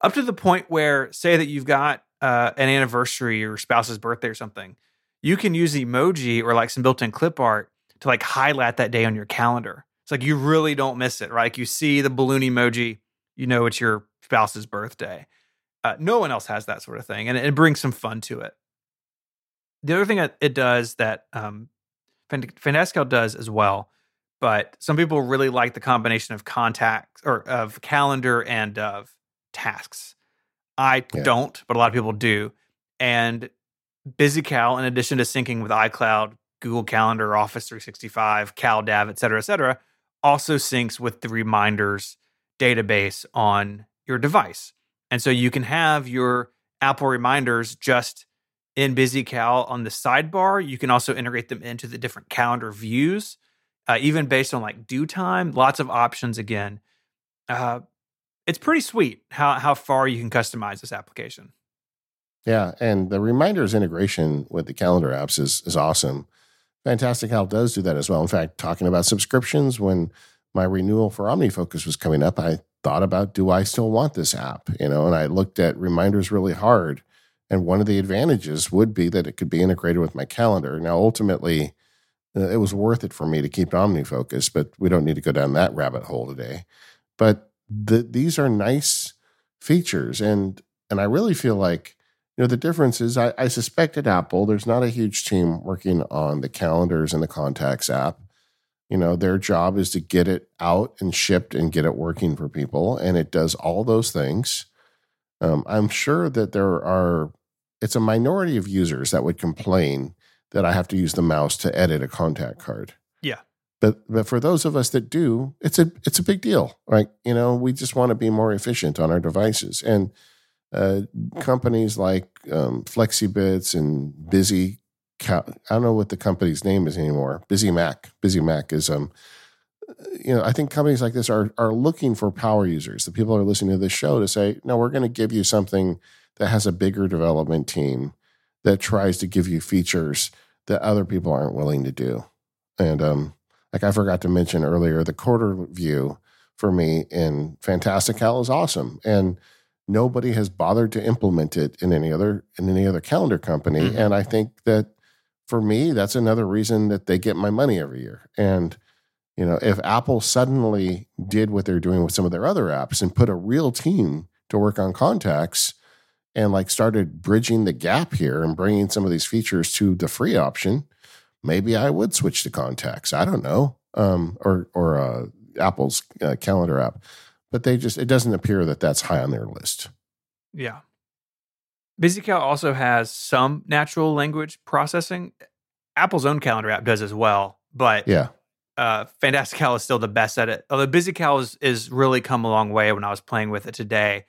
up to the point where, say that you've got Uh, an anniversary or spouse's birthday or something, you can use emoji or like some built-in clip art to like highlight that day on your calendar. It's like you really don't miss it, right? Like you see the balloon emoji, you know it's your spouse's birthday. Uh, no one else has that sort of thing, and it, it brings some fun to it. The other thing it does that um, Fantastical does as well, but some people really like the combination of contacts or of calendar and of tasks. I yeah. don't, but a lot of people do. And BusyCal, in addition to syncing with iCloud, Google Calendar, Office three sixty-five, CalDAV, et cetera, et cetera, also syncs with the Reminders database on your device. And so you can have your Apple Reminders just in BusyCal on the sidebar. You can also integrate them into the different calendar views, uh, even based on like due time. Lots of options again. Uh, it's pretty sweet how how far you can customize this application. Yeah, and the Reminders integration with the calendar apps is is awesome. Fantastical does do that as well. In fact, talking about subscriptions, when my renewal for OmniFocus was coming up, I thought about, do I still want this app? You know, and I looked at Reminders really hard. And one of the advantages would be that it could be integrated with my calendar. Now, ultimately, uh, it was worth it for me to keep OmniFocus, but we don't need to go down that rabbit hole today. But the, these are nice features. And and I really feel like, you know, the difference is I, I suspect at Apple, there's not a huge team working on the calendars and the contacts app. You know, their job is to get it out and shipped and get it working for people. And it does all those things. Um, I'm sure that there are, it's a minority of users that would complain that I have to use the mouse to edit a contact card. Yeah. But but for those of us that do, it's a it's a big deal. Like, you know, we just want to be more efficient on our devices. And uh, companies like um, Flexibits and Busy, I don't know what the company's name is anymore. Busy Mac. Busy Mac is, um, you know, I think companies like this are are looking for power users, the people who are listening to this show, to say, no, we're going to give you something that has a bigger development team that tries to give you features that other people aren't willing to do. And um, like I forgot to mention earlier, the quarter view for me in Fantastical is awesome. And nobody has bothered to implement it in any other in any other calendar company. Mm-hmm. And I think that for me, that's another reason that they get my money every year. And you know, if Apple suddenly did what they're doing with some of their other apps and put a real team to work on contacts and like started bridging the gap here and bringing some of these features to the free option, maybe I would switch to contacts. I don't know. Um, or or uh, Apple's uh, calendar app. But they just, it doesn't appear that that's high on their list. Yeah. BusyCal also has some natural language processing. Apple's own calendar app does as well. But yeah. Uh, Fantastical is still the best at it. Although BusyCal is, is really come a long way when I was playing with it today.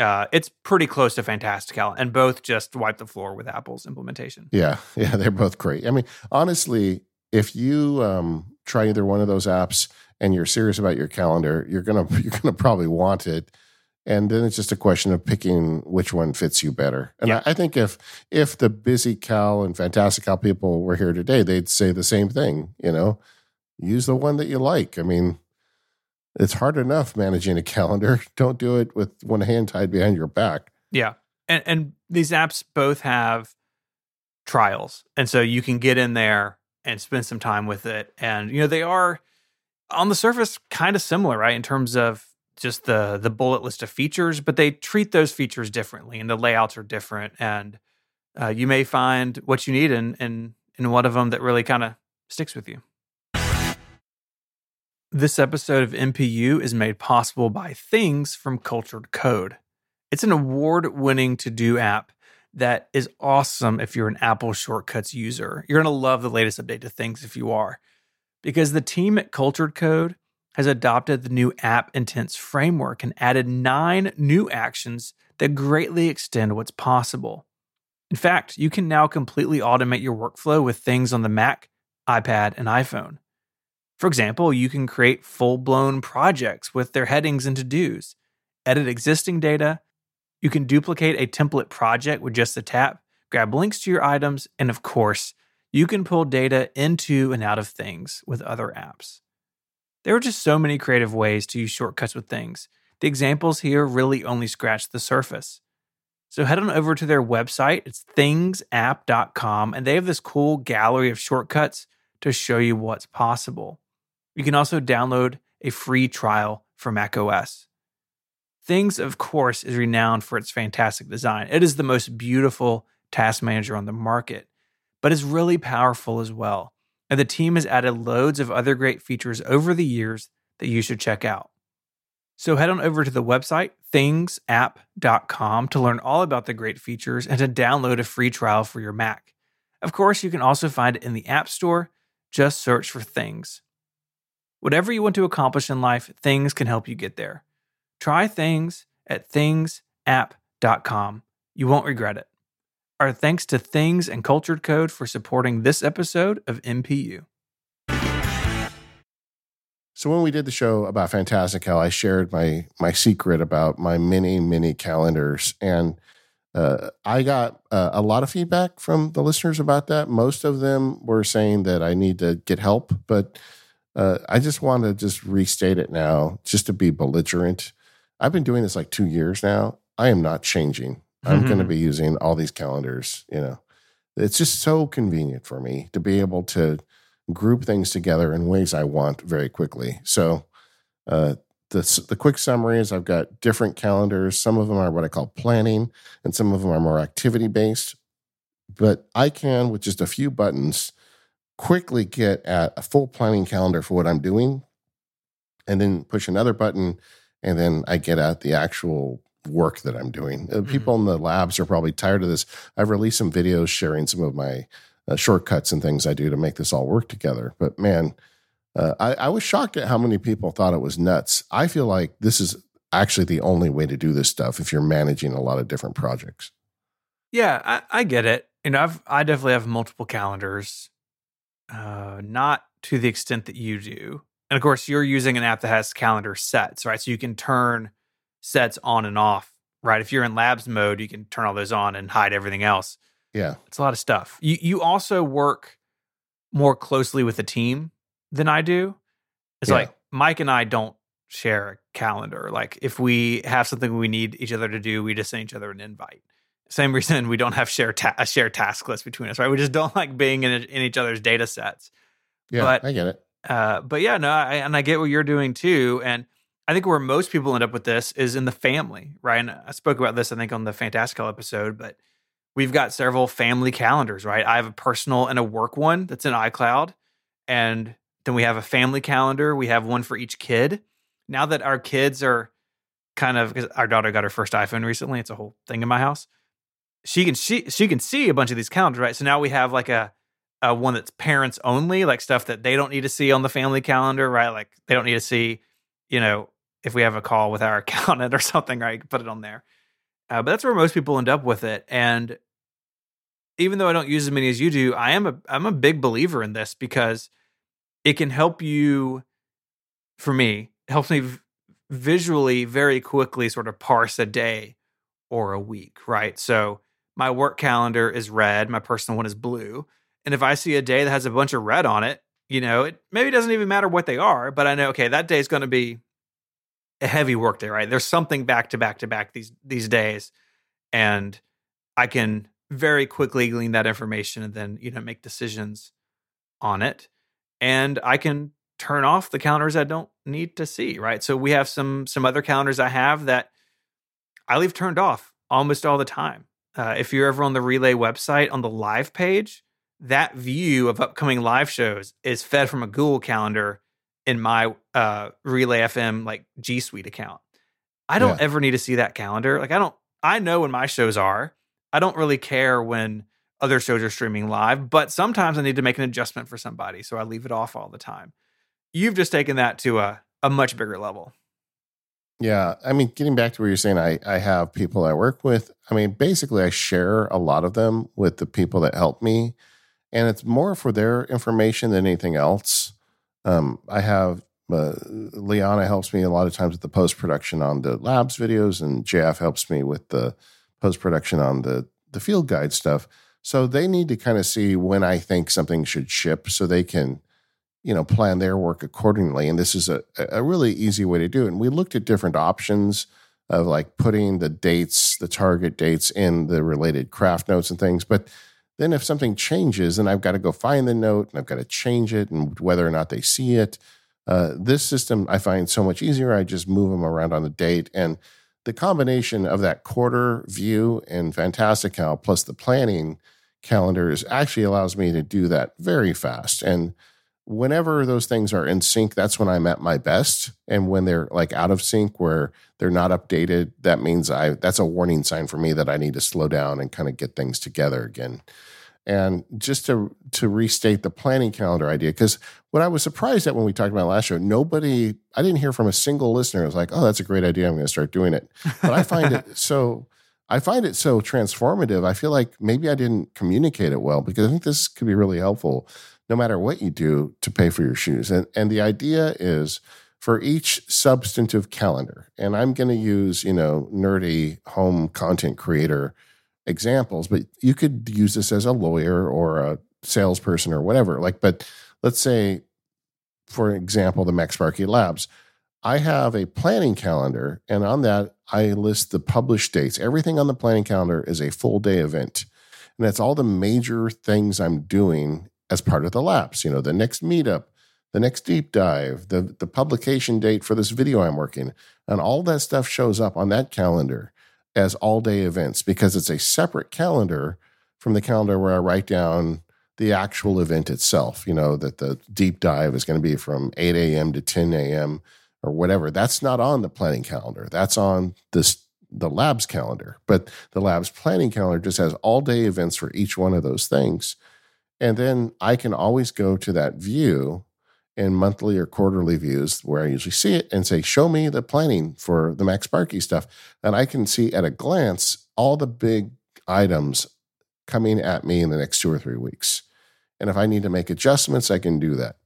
Uh, it's pretty close to Fantastical, and both just wipe the floor with Apple's implementation. Yeah, yeah, they're both great. I mean, honestly, if you um, try either one of those apps and you're serious about your calendar, you're gonna you're gonna probably want it. And then it's just a question of picking which one fits you better. And yeah. I, I think if if the BusyCal and Fantastical people were here today, they'd say the same thing, you know. Use the one that you like. I mean, it's hard enough managing a calendar. Don't do it with one hand tied behind your back. Yeah. And and these apps both have trials. And so you can get in there and spend some time with it. And, you know, they are on the surface kind of similar, right? In terms of just the the bullet list of features, but they treat those features differently and the layouts are different. And uh, you may find what you need in, in, in one of them that really kind of sticks with you. This episode of M P U is made possible by Things from Cultured Code. It's an award-winning to-do app that is awesome if you're an Apple Shortcuts user. You're going to love the latest update to Things if you are, because the team at Cultured Code has adopted the new App Intents framework and added nine new actions that greatly extend what's possible. In fact, you can now completely automate your workflow with Things on the Mac, iPad, and iPhone. For example, you can create full-blown projects with their headings and to-dos, edit existing data, you can duplicate a template project with just a tap, grab links to your items, and of course, you can pull data into and out of Things with other apps. There are just so many creative ways to use Shortcuts with Things. The examples here really only scratch the surface. So head on over to their website, it's things app dot com, and they have this cool gallery of shortcuts to show you what's possible. You can also download a free trial for macOS. Things, of course, is renowned for its fantastic design. It is the most beautiful task manager on the market, but it's really powerful as well. And the team has added loads of other great features over the years that you should check out. So head on over to the website, things app dot com, to learn all about the great features and to download a free trial for your Mac. Of course, you can also find it in the App Store. Just search for Things. Whatever you want to accomplish in life, Things can help you get there. Try Things at things app dot com. You won't regret it. Our thanks to Things and Cultured Code for supporting this episode of M P U. So when we did the show about Fantastical, I shared my my secret about my mini, mini calendars. And uh, I got uh, a lot of feedback from the listeners about that. Most of them were saying that I need to get help. But uh, I just want to just restate it now, just to be belligerent. I've been doing this like two years now. I am not changing. I'm mm-hmm. going to be using all these calendars. You know, it's just so convenient for me to be able to group things together in ways I want very quickly. So uh, the, the quick summary is I've got different calendars. Some of them are what I call planning, and some of them are more activity-based. But I can, with just a few buttons, quickly get at a full planning calendar for what I'm doing, and then push another button, and then I get at the actual work that I'm doing. Mm-hmm. People in the labs are probably tired of this. I've released some videos sharing some of my Uh, shortcuts and things I do to make this all work together. But man, uh, I, I was shocked at how many people thought it was nuts. I feel like this is actually the only way to do this stuff if you're managing a lot of different projects. Yeah, I, I get it. You know, I've, I definitely have multiple calendars, uh, not to the extent that you do. And of course, you're using an app that has calendar sets, right? So you can turn sets on and off, right? If you're in labs mode, you can turn all those on and hide everything else. Yeah. It's a lot of stuff. You you also work more closely with a team than I do. It's yeah. like Mike and I don't share a calendar. Like if we have something we need each other to do, we just send each other an invite. Same reason we don't have share ta- a shared task list between us, right? We just don't like being in, in each other's data sets. Yeah, but, I get it. Uh, but yeah, no, I, and I get what you're doing too. And I think where most people end up with this is in the family, right? And I spoke about this, I think, on the Fantastical episode, but we've got several family calendars, right? I have a personal and a work one that's in iCloud. And then we have a family calendar. We have one for each kid. Now that our kids are kind of, because our daughter got her first iPhone recently. It's a whole thing in my house. She can she she can see a bunch of these calendars, right? So now we have like a, a one that's parents only, like stuff that they don't need to see on the family calendar, right? Like they don't need to see, you know, if we have a call with our accountant or something, right? Put it on there. Uh, but that's where most people end up with it. And even though I don't use as many as you do, I am a I'm a big believer in this because it can help you, for me, it helps me v- visually very quickly sort of parse a day or a week, right? So my work calendar is red, my personal one is blue. And if I see a day that has a bunch of red on it, you know, it maybe doesn't even matter what they are, but I know, okay, that day is going to be a heavy work day, right? There's something back to back to back these these days. And I can very quickly glean that information and then, you know, make decisions on it. And I can turn off the calendars I don't need to see, right? So we have some some other calendars I have that I leave turned off almost all the time. Uh, if you're ever on the Relay website, on the live page, that view of upcoming live shows is fed from a Google calendar in my uh, Relay F M, like G Suite account. I don't yeah. ever need to see that calendar. Like I don't, I know when my shows are. I don't really care when other shows are streaming live, but sometimes I need to make an adjustment for somebody. So I leave it off all the time. You've just taken that to a, a much bigger level. Yeah. I mean, getting back to what you're saying, I, I have people I work with. I mean, basically I share a lot of them with the people that help me, and it's more for their information than anything else. Um, I have uh, Liana helps me a lot of times with the post-production on the labs videos, and J F helps me with the post-production on the, the field guide stuff. So they need to kind of see when I think something should ship so they can, you know, plan their work accordingly. And this is a, a really easy way to do it. And we looked at different options of like putting the dates, the target dates in the related craft notes and things. But then if something changes, then I've got to go find the note and I've got to change it and whether or not they see it. Uh, this system I find so much easier. I just move them around on the date. And the combination of that quarter view and Fantastical plus the planning calendars actually allows me to do that very fast. And whenever those things are in sync, that's when I'm at my best. And when they're like out of sync where they're not updated, that means I that's a warning sign for me that I need to slow down and kind of get things together again. And just to to restate the planning calendar idea, because what I was surprised at when we talked about last show, nobody, I didn't hear from a single listener. It was like, oh, that's a great idea. I'm going to start doing it. But I find it so I find it so transformative. I feel like maybe I didn't communicate it well, because I think this could be really helpful no matter what you do to pay for your shoes. And, and the idea is for each substantive calendar, and I'm going to use, you know, nerdy home content creator examples, but you could use this as a lawyer or a salesperson or whatever. Like, but let's say, for example, the Mac Sparky Labs. I have a planning calendar, and on that, I list the published dates. Everything on the planning calendar is a full-day event, and that's all the major things I'm doing as part of the labs. You know, the next meetup, the next deep dive, the, the publication date for this video I'm working, and all that stuff shows up on that calendar as all-day events, because it's a separate calendar from the calendar where I write down the actual event itself. You know, that the deep dive is going to be from eight a.m. to ten a.m., or whatever. That's not on the planning calendar. That's on this the lab's calendar. But the lab's planning calendar just has all-day events for each one of those things. And then I can always go to that view in monthly or quarterly views where I usually see it and say, show me the planning for the Mac Sparky stuff. And I can see at a glance all the big items coming at me in the next two or three weeks. And if I need to make adjustments, I can do that.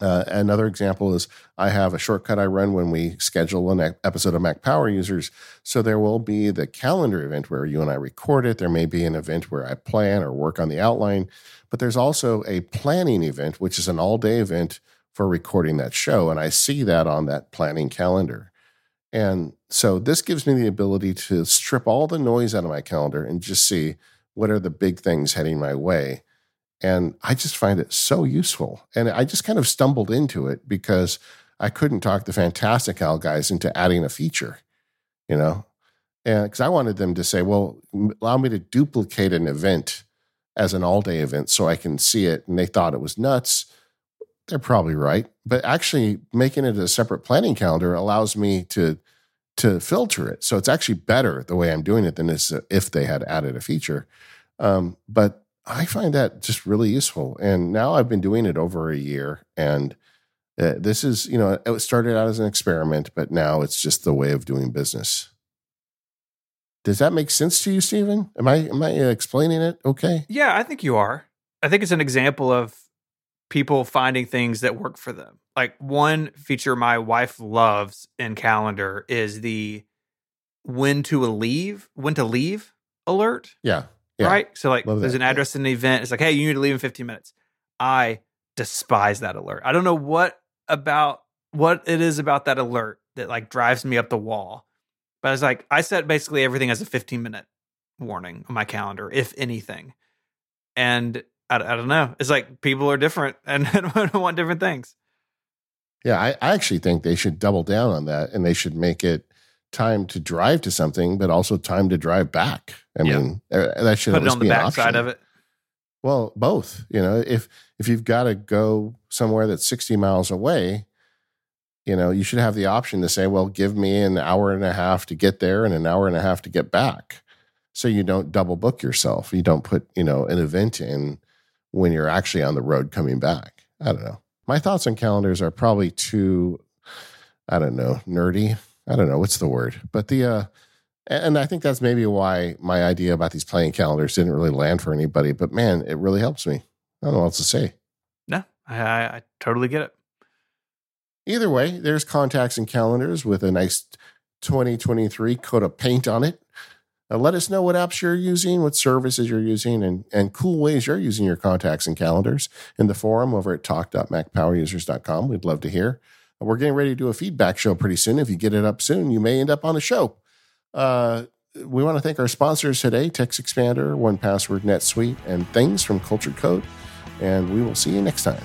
Uh, another example is I have a shortcut I run when we schedule an episode of Mac Power Users. So there will be the calendar event where you and I record it. There may be an event where I plan or work on the outline. But there's also a planning event, which is an all-day event for recording that show. And I see that on that planning calendar. And so this gives me the ability to strip all the noise out of my calendar and just see what are the big things heading my way. And I just find it so useful. And I just kind of stumbled into it because I couldn't talk the Fantastical guys into adding a feature, you know, and because I wanted them to say, well, allow me to duplicate an event as an all-day event so I can see it. And they thought it was nuts. They're probably right. But actually making it a separate planning calendar allows me to, to filter it. So it's actually better the way I'm doing it than if they had added a feature. Um, but I find that just really useful. And now I've been doing it over a year. And uh, this is, you know, it started out as an experiment, but now it's just the way of doing business. Does that make sense to you, Stephen? Am I am I explaining it okay? Yeah, I think you are. I think it's an example of people finding things that work for them. Like, one feature my wife loves in Calendar is the when to leave, when to leave alert. Yeah. Yeah, right? So, like, there's an address in an event. It's like, hey, you need to leave in fifteen minutes. I despise that alert. I don't know what about what it is about that alert that, like, drives me up the wall. But I was like, I set basically everything as a fifteen-minute warning on my calendar, if anything. And I, I don't know. It's like people are different and want different things. Yeah, I, I actually think they should double down on that, and they should make it time to drive to something, but also time to drive back. I yeah. mean, that should Put at least it on the be an option. Backside of it. Well, both. You know, if if you've got to go somewhere that's sixty miles away, you know, you should have the option to say, well, give me an hour and a half to get there and an hour and a half to get back, so you don't double book yourself. You don't put, you know, an event in when you're actually on the road coming back. I don't know. My thoughts on calendars are probably too, I don't know, nerdy. I don't know what's the word, but the, uh, and I think that's maybe why my idea about these planning calendars didn't really land for anybody, but man, it really helps me. I don't know what else to say. No, I, I totally get it. Either way, there's contacts and calendars with a nice twenty twenty-three coat of paint on it. Now, let us know what apps you're using, what services you're using, and, and cool ways you're using your contacts and calendars in the forum over at talk dot mac power users dot com. We'd love to hear. We're getting ready to do a feedback show pretty soon. If you get it up soon, you may end up on a show. Uh, we want to thank our sponsors today, TextExpander, one Password, NetSuite, and Things from Cultured Code. And we will see you next time.